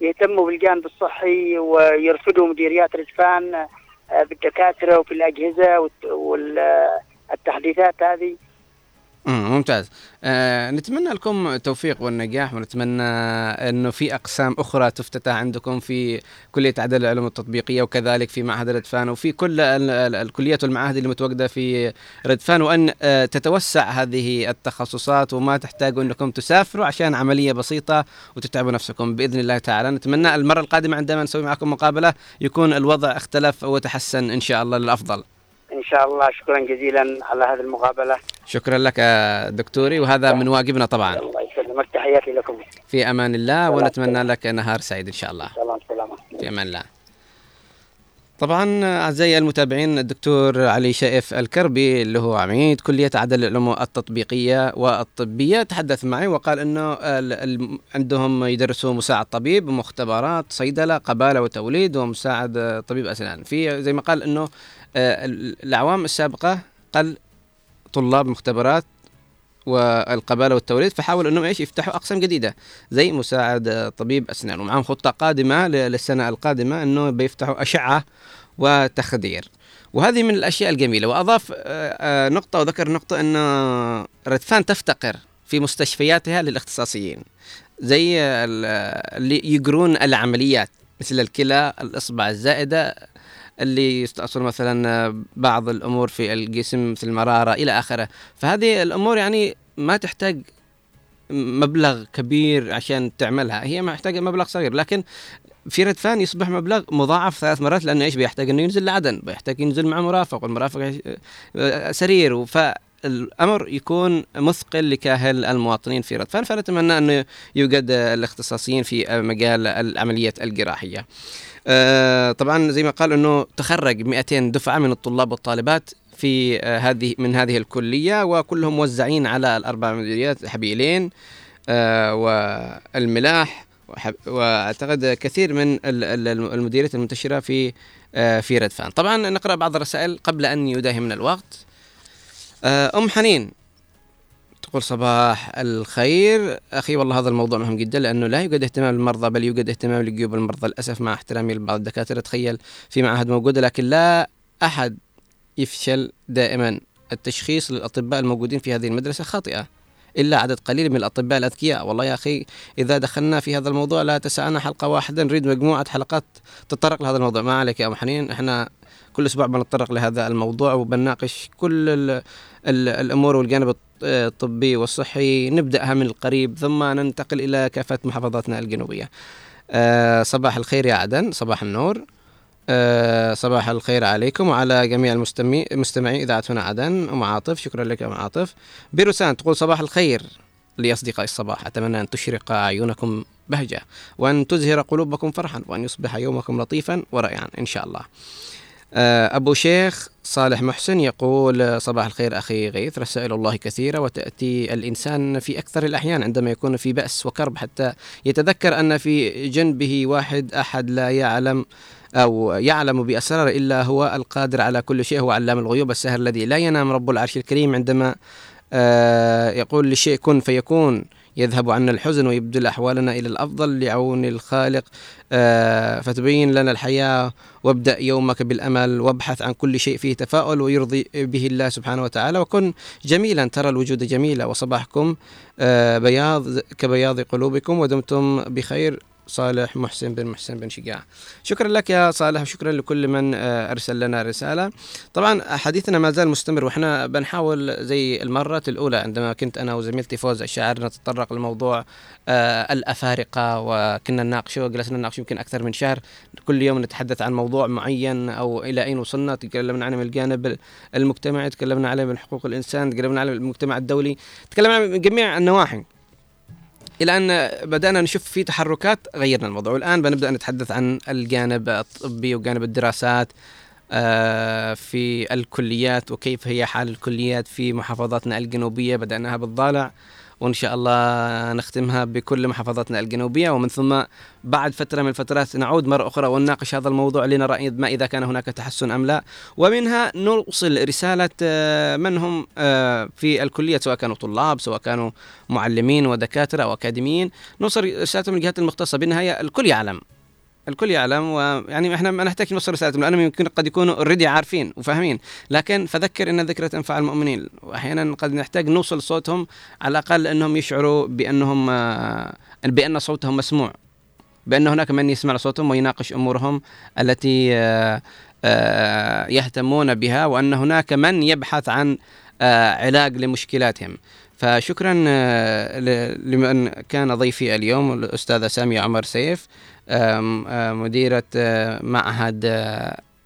يهتموا بالجانب الصحي ويرفدوا مديريات ردفان بالدكاترة وفي الأجهزة والتحديثات هذه. ممتاز، آه نتمنى لكم التوفيق والنجاح، ونتمنى أنه في أقسام أخرى تفتتح عندكم في كلية عدن للعلوم التطبيقية وكذلك في معهد ردفان وفي كل الكليات والمعاهد اللي متواجدة في ردفان، وأن آه تتوسع هذه التخصصات وما تحتاجوا أنكم تسافروا عشان عملية بسيطة وتتعبوا نفسكم بإذن الله تعالى. نتمنى المرة القادمة عندما نسوي معكم مقابلة يكون الوضع اختلف وتحسن إن شاء الله للأفضل. إن شاء الله، شكرا جزيلا على هذه المقابلة. شكرا لك دكتوري، وهذا من واجبنا طبعا. الله يسلمك، تحياتي لكم. في أمان الله، ونتمنى لك نهار سعيد إن شاء الله. سلام سلام. في أمان الله. طبعا أعزائي المتابعين، الدكتور علي شائف الكربي اللي هو عميد كلية عدن للعلوم التطبيقية والطبية تحدث معي وقال أنه عندهم يدرسوا مساعد طبيب ومختبرات صيدلة قبالة وتوليد ومساعد طبيب أسنان، في زي ما قال أنه الأعوام السابقة قل طلاب مختبرات والقبالة والتوليد، فحاولوا أنهم إيش يفتحوا أقسام جديدة زي مساعد طبيب أسنان، ومعهم خطة قادمة للسنة القادمة أنه بيفتحوا أشعة وتخدير، وهذه من الأشياء الجميلة. وأضاف نقطة وذكر نقطة أن ردفان تفتقر في مستشفياتها للاختصاصيين زي اللي يجرون العمليات مثل الكلى، الإصبع الزائدة، اللي يستأصل مثلا بعض الأمور في الجسم مثل المرارة إلى آخره، فهذه الأمور يعني ما تحتاج مبلغ كبير عشان تعملها، هي محتاجة مبلغ صغير، لكن في ردفان يصبح مبلغ مضاعف ثلاث مرات، لأنه إيش بيحتاج أنه ينزل لعدن، بيحتاج ينزل مع مرافق والمرافق سرير، فالأمر يكون مثقل لكاهل المواطنين في ردفان، فنتمنى أنه يوجد الاختصاصيين في مجال العمليات الجراحية. آه طبعا زي ما قال انه تخرج مئتين دفعه من الطلاب والطالبات في آه هذه من هذه الكليه، وكلهم موزعين على الاربع مديريات حبيلين آه والملاح، واعتقد كثير من المديريات المنتشره في آه في ردفان. طبعا نقرا بعض الرسائل قبل ان يداهمنا الوقت. آه ام حنين تقول صباح الخير أخي، والله هذا الموضوع مهم جدا لأنه لا يوجد اهتمام للمرضى بل يوجد اهتمام لجيوب المرضى للأسف، مع احترامي لبعض الدكاترة، تخيل في معهد موجودة لكن لا أحد يفشل دائما، التشخيص للأطباء الموجودين في هذه المدرسة خاطئة إلا عدد قليل من الأطباء الأذكياء. والله يا أخي إذا دخلنا في هذا الموضوع لا تسعنا حلقة واحدة، نريد مجموعة حلقات تطرق لهذا الموضوع. ما عليك يا أم حنين، إحنا كل أسبوع بنتطرق لهذا الموضوع وبنناقش كل ال ال الأمور والجانب الطبي والصحي، نبدأها من القريب ثم ننتقل إلى كافة محافظاتنا الجنوبية. أه صباح الخير يا عدن، صباح النور، أه صباح الخير عليكم وعلى جميع المستمعين إذاعة هنا عدن. أم عاطف، شكرا لك أم عاطف. بيروسان تقول صباح الخير، لأصدقاء الصباح. أتمنى أن تشرق عيونكم بهجة وأن تزهر قلوبكم فرحا وأن يصبح يومكم لطيفا ورائعا إن شاء الله. أبو شيخ صالح محسن يقول صباح الخير أخي غيث، رسائل الله كثيرة وتأتي الإنسان في أكثر الأحيان عندما يكون في بأس وكرب حتى يتذكر أن في جنبه واحد أحد لا يعلم أو يعلم بأسرار إلا هو، القادر على كل شيء، هو علام الغيوب الساهر الذي لا ينام، رب العرش الكريم. عندما يقول للشيء كن فيكون يذهب عنا الحزن ويبدل أحوالنا إلى الأفضل لعون الخالق، فتبين لنا الحياة. وابدأ يومك بالأمل وابحث عن كل شيء فيه تفاؤل ويرضي به الله سبحانه وتعالى، وكن جميلا ترى الوجود جميلة، وصباحكم بياض كبياض قلوبكم ودمتم بخير. صالح محسن بن محسن بن شجاع، شكرا لك يا صالح وشكرا لكل من أرسل لنا رسالة. طبعا حديثنا ما زال مستمر وإحنا بنحاول زي المرة الأولى عندما كنت أنا وزميلتي فوز الشاعر نتطرق لموضوع الأفارقة، وكنا نناقشه وجلسنا نناقشه يمكن أكثر من شهر، كل يوم نتحدث عن موضوع معين أو إلى أين وصلنا. تكلمنا عن الجانب المجتمعي، تكلمنا عن حقوق الإنسان، تكلمنا عن المجتمع الدولي، تكلمنا عن جميع النواحي، إلى أن بدأنا نشوف في تحركات غيرنا الموضوع. والآن بنبدأ نتحدث عن الجانب الطبي وجانب الدراسات في الكليات وكيف هي حال الكليات في محافظاتنا الجنوبية. بدأناها بالضالع وإن شاء الله نختمها بكل محافظاتنا الجنوبية، ومن ثم بعد فترة من الفترات نعود مرة أخرى ونناقش هذا الموضوع لنرى ما إذا كان هناك تحسن أم لا، ومنها نوصل رسالة من هم في الكلية، سواء كانوا طلاب سواء كانوا معلمين ودكاترة وأكاديميين، نوصل رسالتهم للجهات المختصة. بالنهاية الكل يعلم، الكل يعلم، ويعني احنا ما نحتاج نوصل رسالتهم لأنهم يمكن قد يكونوا اوريدي عارفين وفاهمين، لكن فذكر ان الذكرى تنفع المؤمنين، واحيانا قد نحتاج نوصل صوتهم على الاقل انهم يشعروا بانهم بان صوتهم مسموع، بان هناك من يسمع صوتهم ويناقش امورهم التي يهتمون بها، وان هناك من يبحث عن علاج لمشكلاتهم. فشكرا لمن كان ضيفي اليوم، الأستاذة سامية عمر سيف، مديرة معهد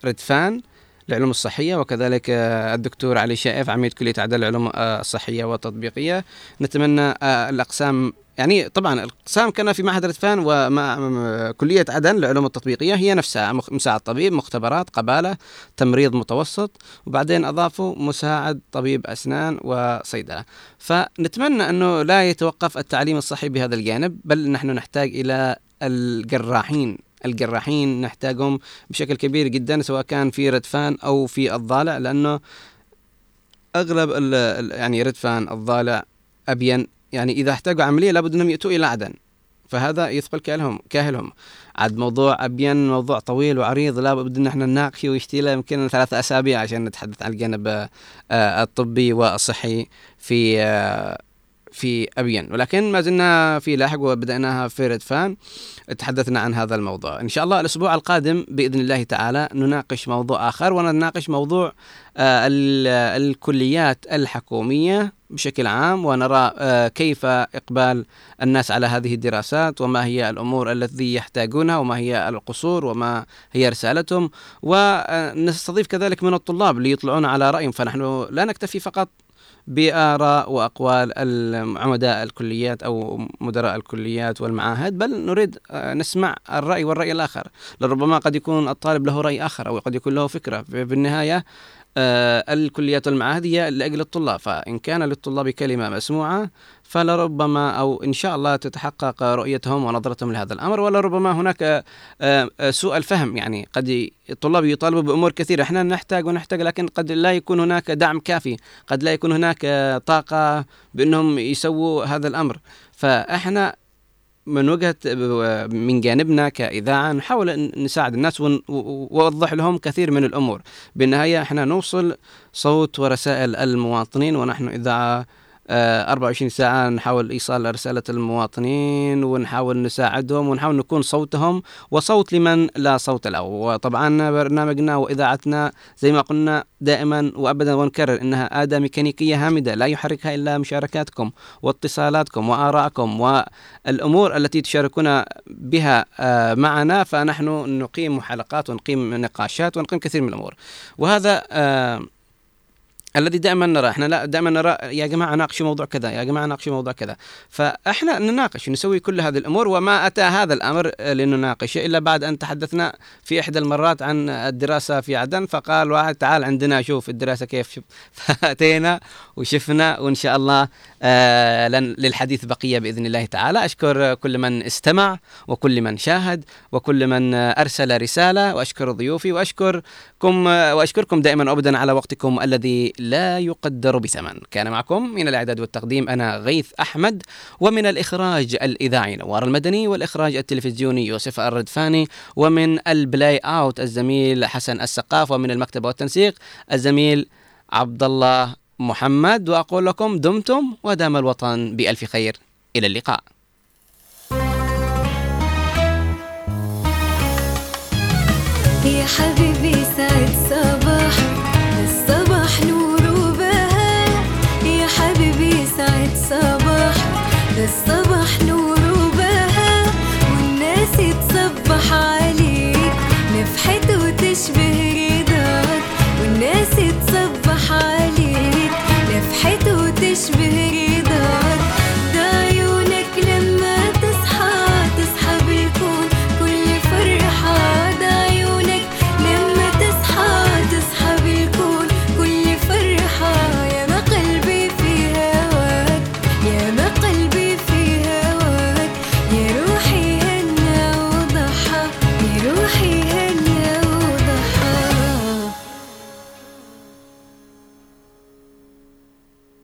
ردفان للعلوم الصحية، وكذلك الدكتور علي شائف عميد كلية عدن للعلوم الصحية والتطبيقية. نتمنى الأقسام، يعني طبعا الأقسام كان في معهد ردفان وكلية عدن للعلوم التطبيقية هي نفسها، مساعد طبيب، مختبرات، قبالة، تمريض متوسط، وبعدين أضافوا مساعد طبيب أسنان وصيدلة. فنتمنى أنه لا يتوقف التعليم الصحي بهذا الجانب، بل نحن نحتاج إلى الجراحين، الجراحين نحتاجهم بشكل كبير جدا، سواء كان في ردفان أو في الضالع، لأنه أغلب يعني ردفان الضالع أبين، يعني إذا احتاجوا عملية لابد أنهم يأتوا إلى عدن، فهذا يثقل كاهلهم كاهلهم عاد موضوع أبين، موضوع طويل وعريض لابد أن احنا نناقشه ويشتي له يمكن ثلاثة أسابيع عشان نتحدث عن الجانب الطبي والصحي في في أبين. ولكن ما زلنا في لاحق وبدأناها في ردفان، تحدثنا عن هذا الموضوع. إن شاء الله الأسبوع القادم بإذن الله تعالى نناقش موضوع آخر، ونناقش موضوع آه الكليات الحكومية بشكل عام، ونرى آه كيف إقبال الناس على هذه الدراسات، وما هي الأمور التي يحتاجونها، وما هي القصور، وما هي رسالتهم، ونستضيف كذلك من الطلاب ليطلعون على رأيهم. فنحن لا نكتفي فقط بآراء وأقوال عمداء الكليات أو مدراء الكليات والمعاهد، بل نريد نسمع الرأي والرأي الآخر، لربما قد يكون الطالب له رأي آخر أو قد يكون له فكرة. بالنهاية الكليات والمعاهد هي لأجل الطلاب، فإن كان للطلاب كلمة مسموعة فلربما أو إن شاء الله تتحقق رؤيتهم ونظرتهم لهذا الأمر، ولربما هناك سوء الفهم، يعني قد الطلاب يطالبوا بأمور كثيرة إحنا نحتاج ونحتاج، لكن قد لا يكون هناك دعم كافي، قد لا يكون هناك طاقة بأنهم يسووا هذا الأمر. فإحنا من وجهة من جانبنا كإذاعة نحاول أن نساعد الناس ونوضح لهم كثير من الأمور. بالنهاية إحنا نوصل صوت ورسائل المواطنين، ونحن إذاعة أربعة وعشرين ساعة نحاول إيصال رسالة المواطنين، ونحاول نساعدهم ونحاول نكون صوتهم وصوت لمن لا صوت له. وطبعا برنامجنا وإذاعتنا زي ما قلنا دائما وأبدا ونكرر إنها آداة ميكانيكية هامدة لا يحركها إلا مشاركاتكم واتصالاتكم وآراءكم والأمور التي تشاركون بها معنا. فنحن نقيم حلقات ونقيم نقاشات ونقيم كثير من الأمور، وهذا الذي دائما نرى احنا، لا دائما نرى يا جماعه ناقشوا موضوع كذا، يا جماعه ناقشوا موضوع كذا، فاحنا نناقش نسوي كل هذه الامور، وما اتى هذا الامر لنناقشه الا بعد ان تحدثنا في احدى المرات عن الدراسه في عدن، فقال واحد تعال عندنا شوف الدراسه كيف شوف. فاتينا وشفنا، وان شاء الله آه لن للحديث بقيه باذن الله تعالى. اشكر كل من استمع وكل من شاهد وكل من ارسل رساله، واشكر ضيوفي واشكركم واشكركم دائما ابدا على وقتكم الذي لا يقدر بثمن. كان معكم من الإعداد والتقديم أنا غيث أحمد، ومن الإخراج الإذاعي نوار المدني، والإخراج التلفزيوني يوسف الردفاني، ومن البلاي أوت الزميل حسن السقاف، ومن المكتب والتنسيق الزميل عبد الله محمد. وأقول لكم دمتم ودام الوطن بألف خير، إلى اللقاء. يا حبيبي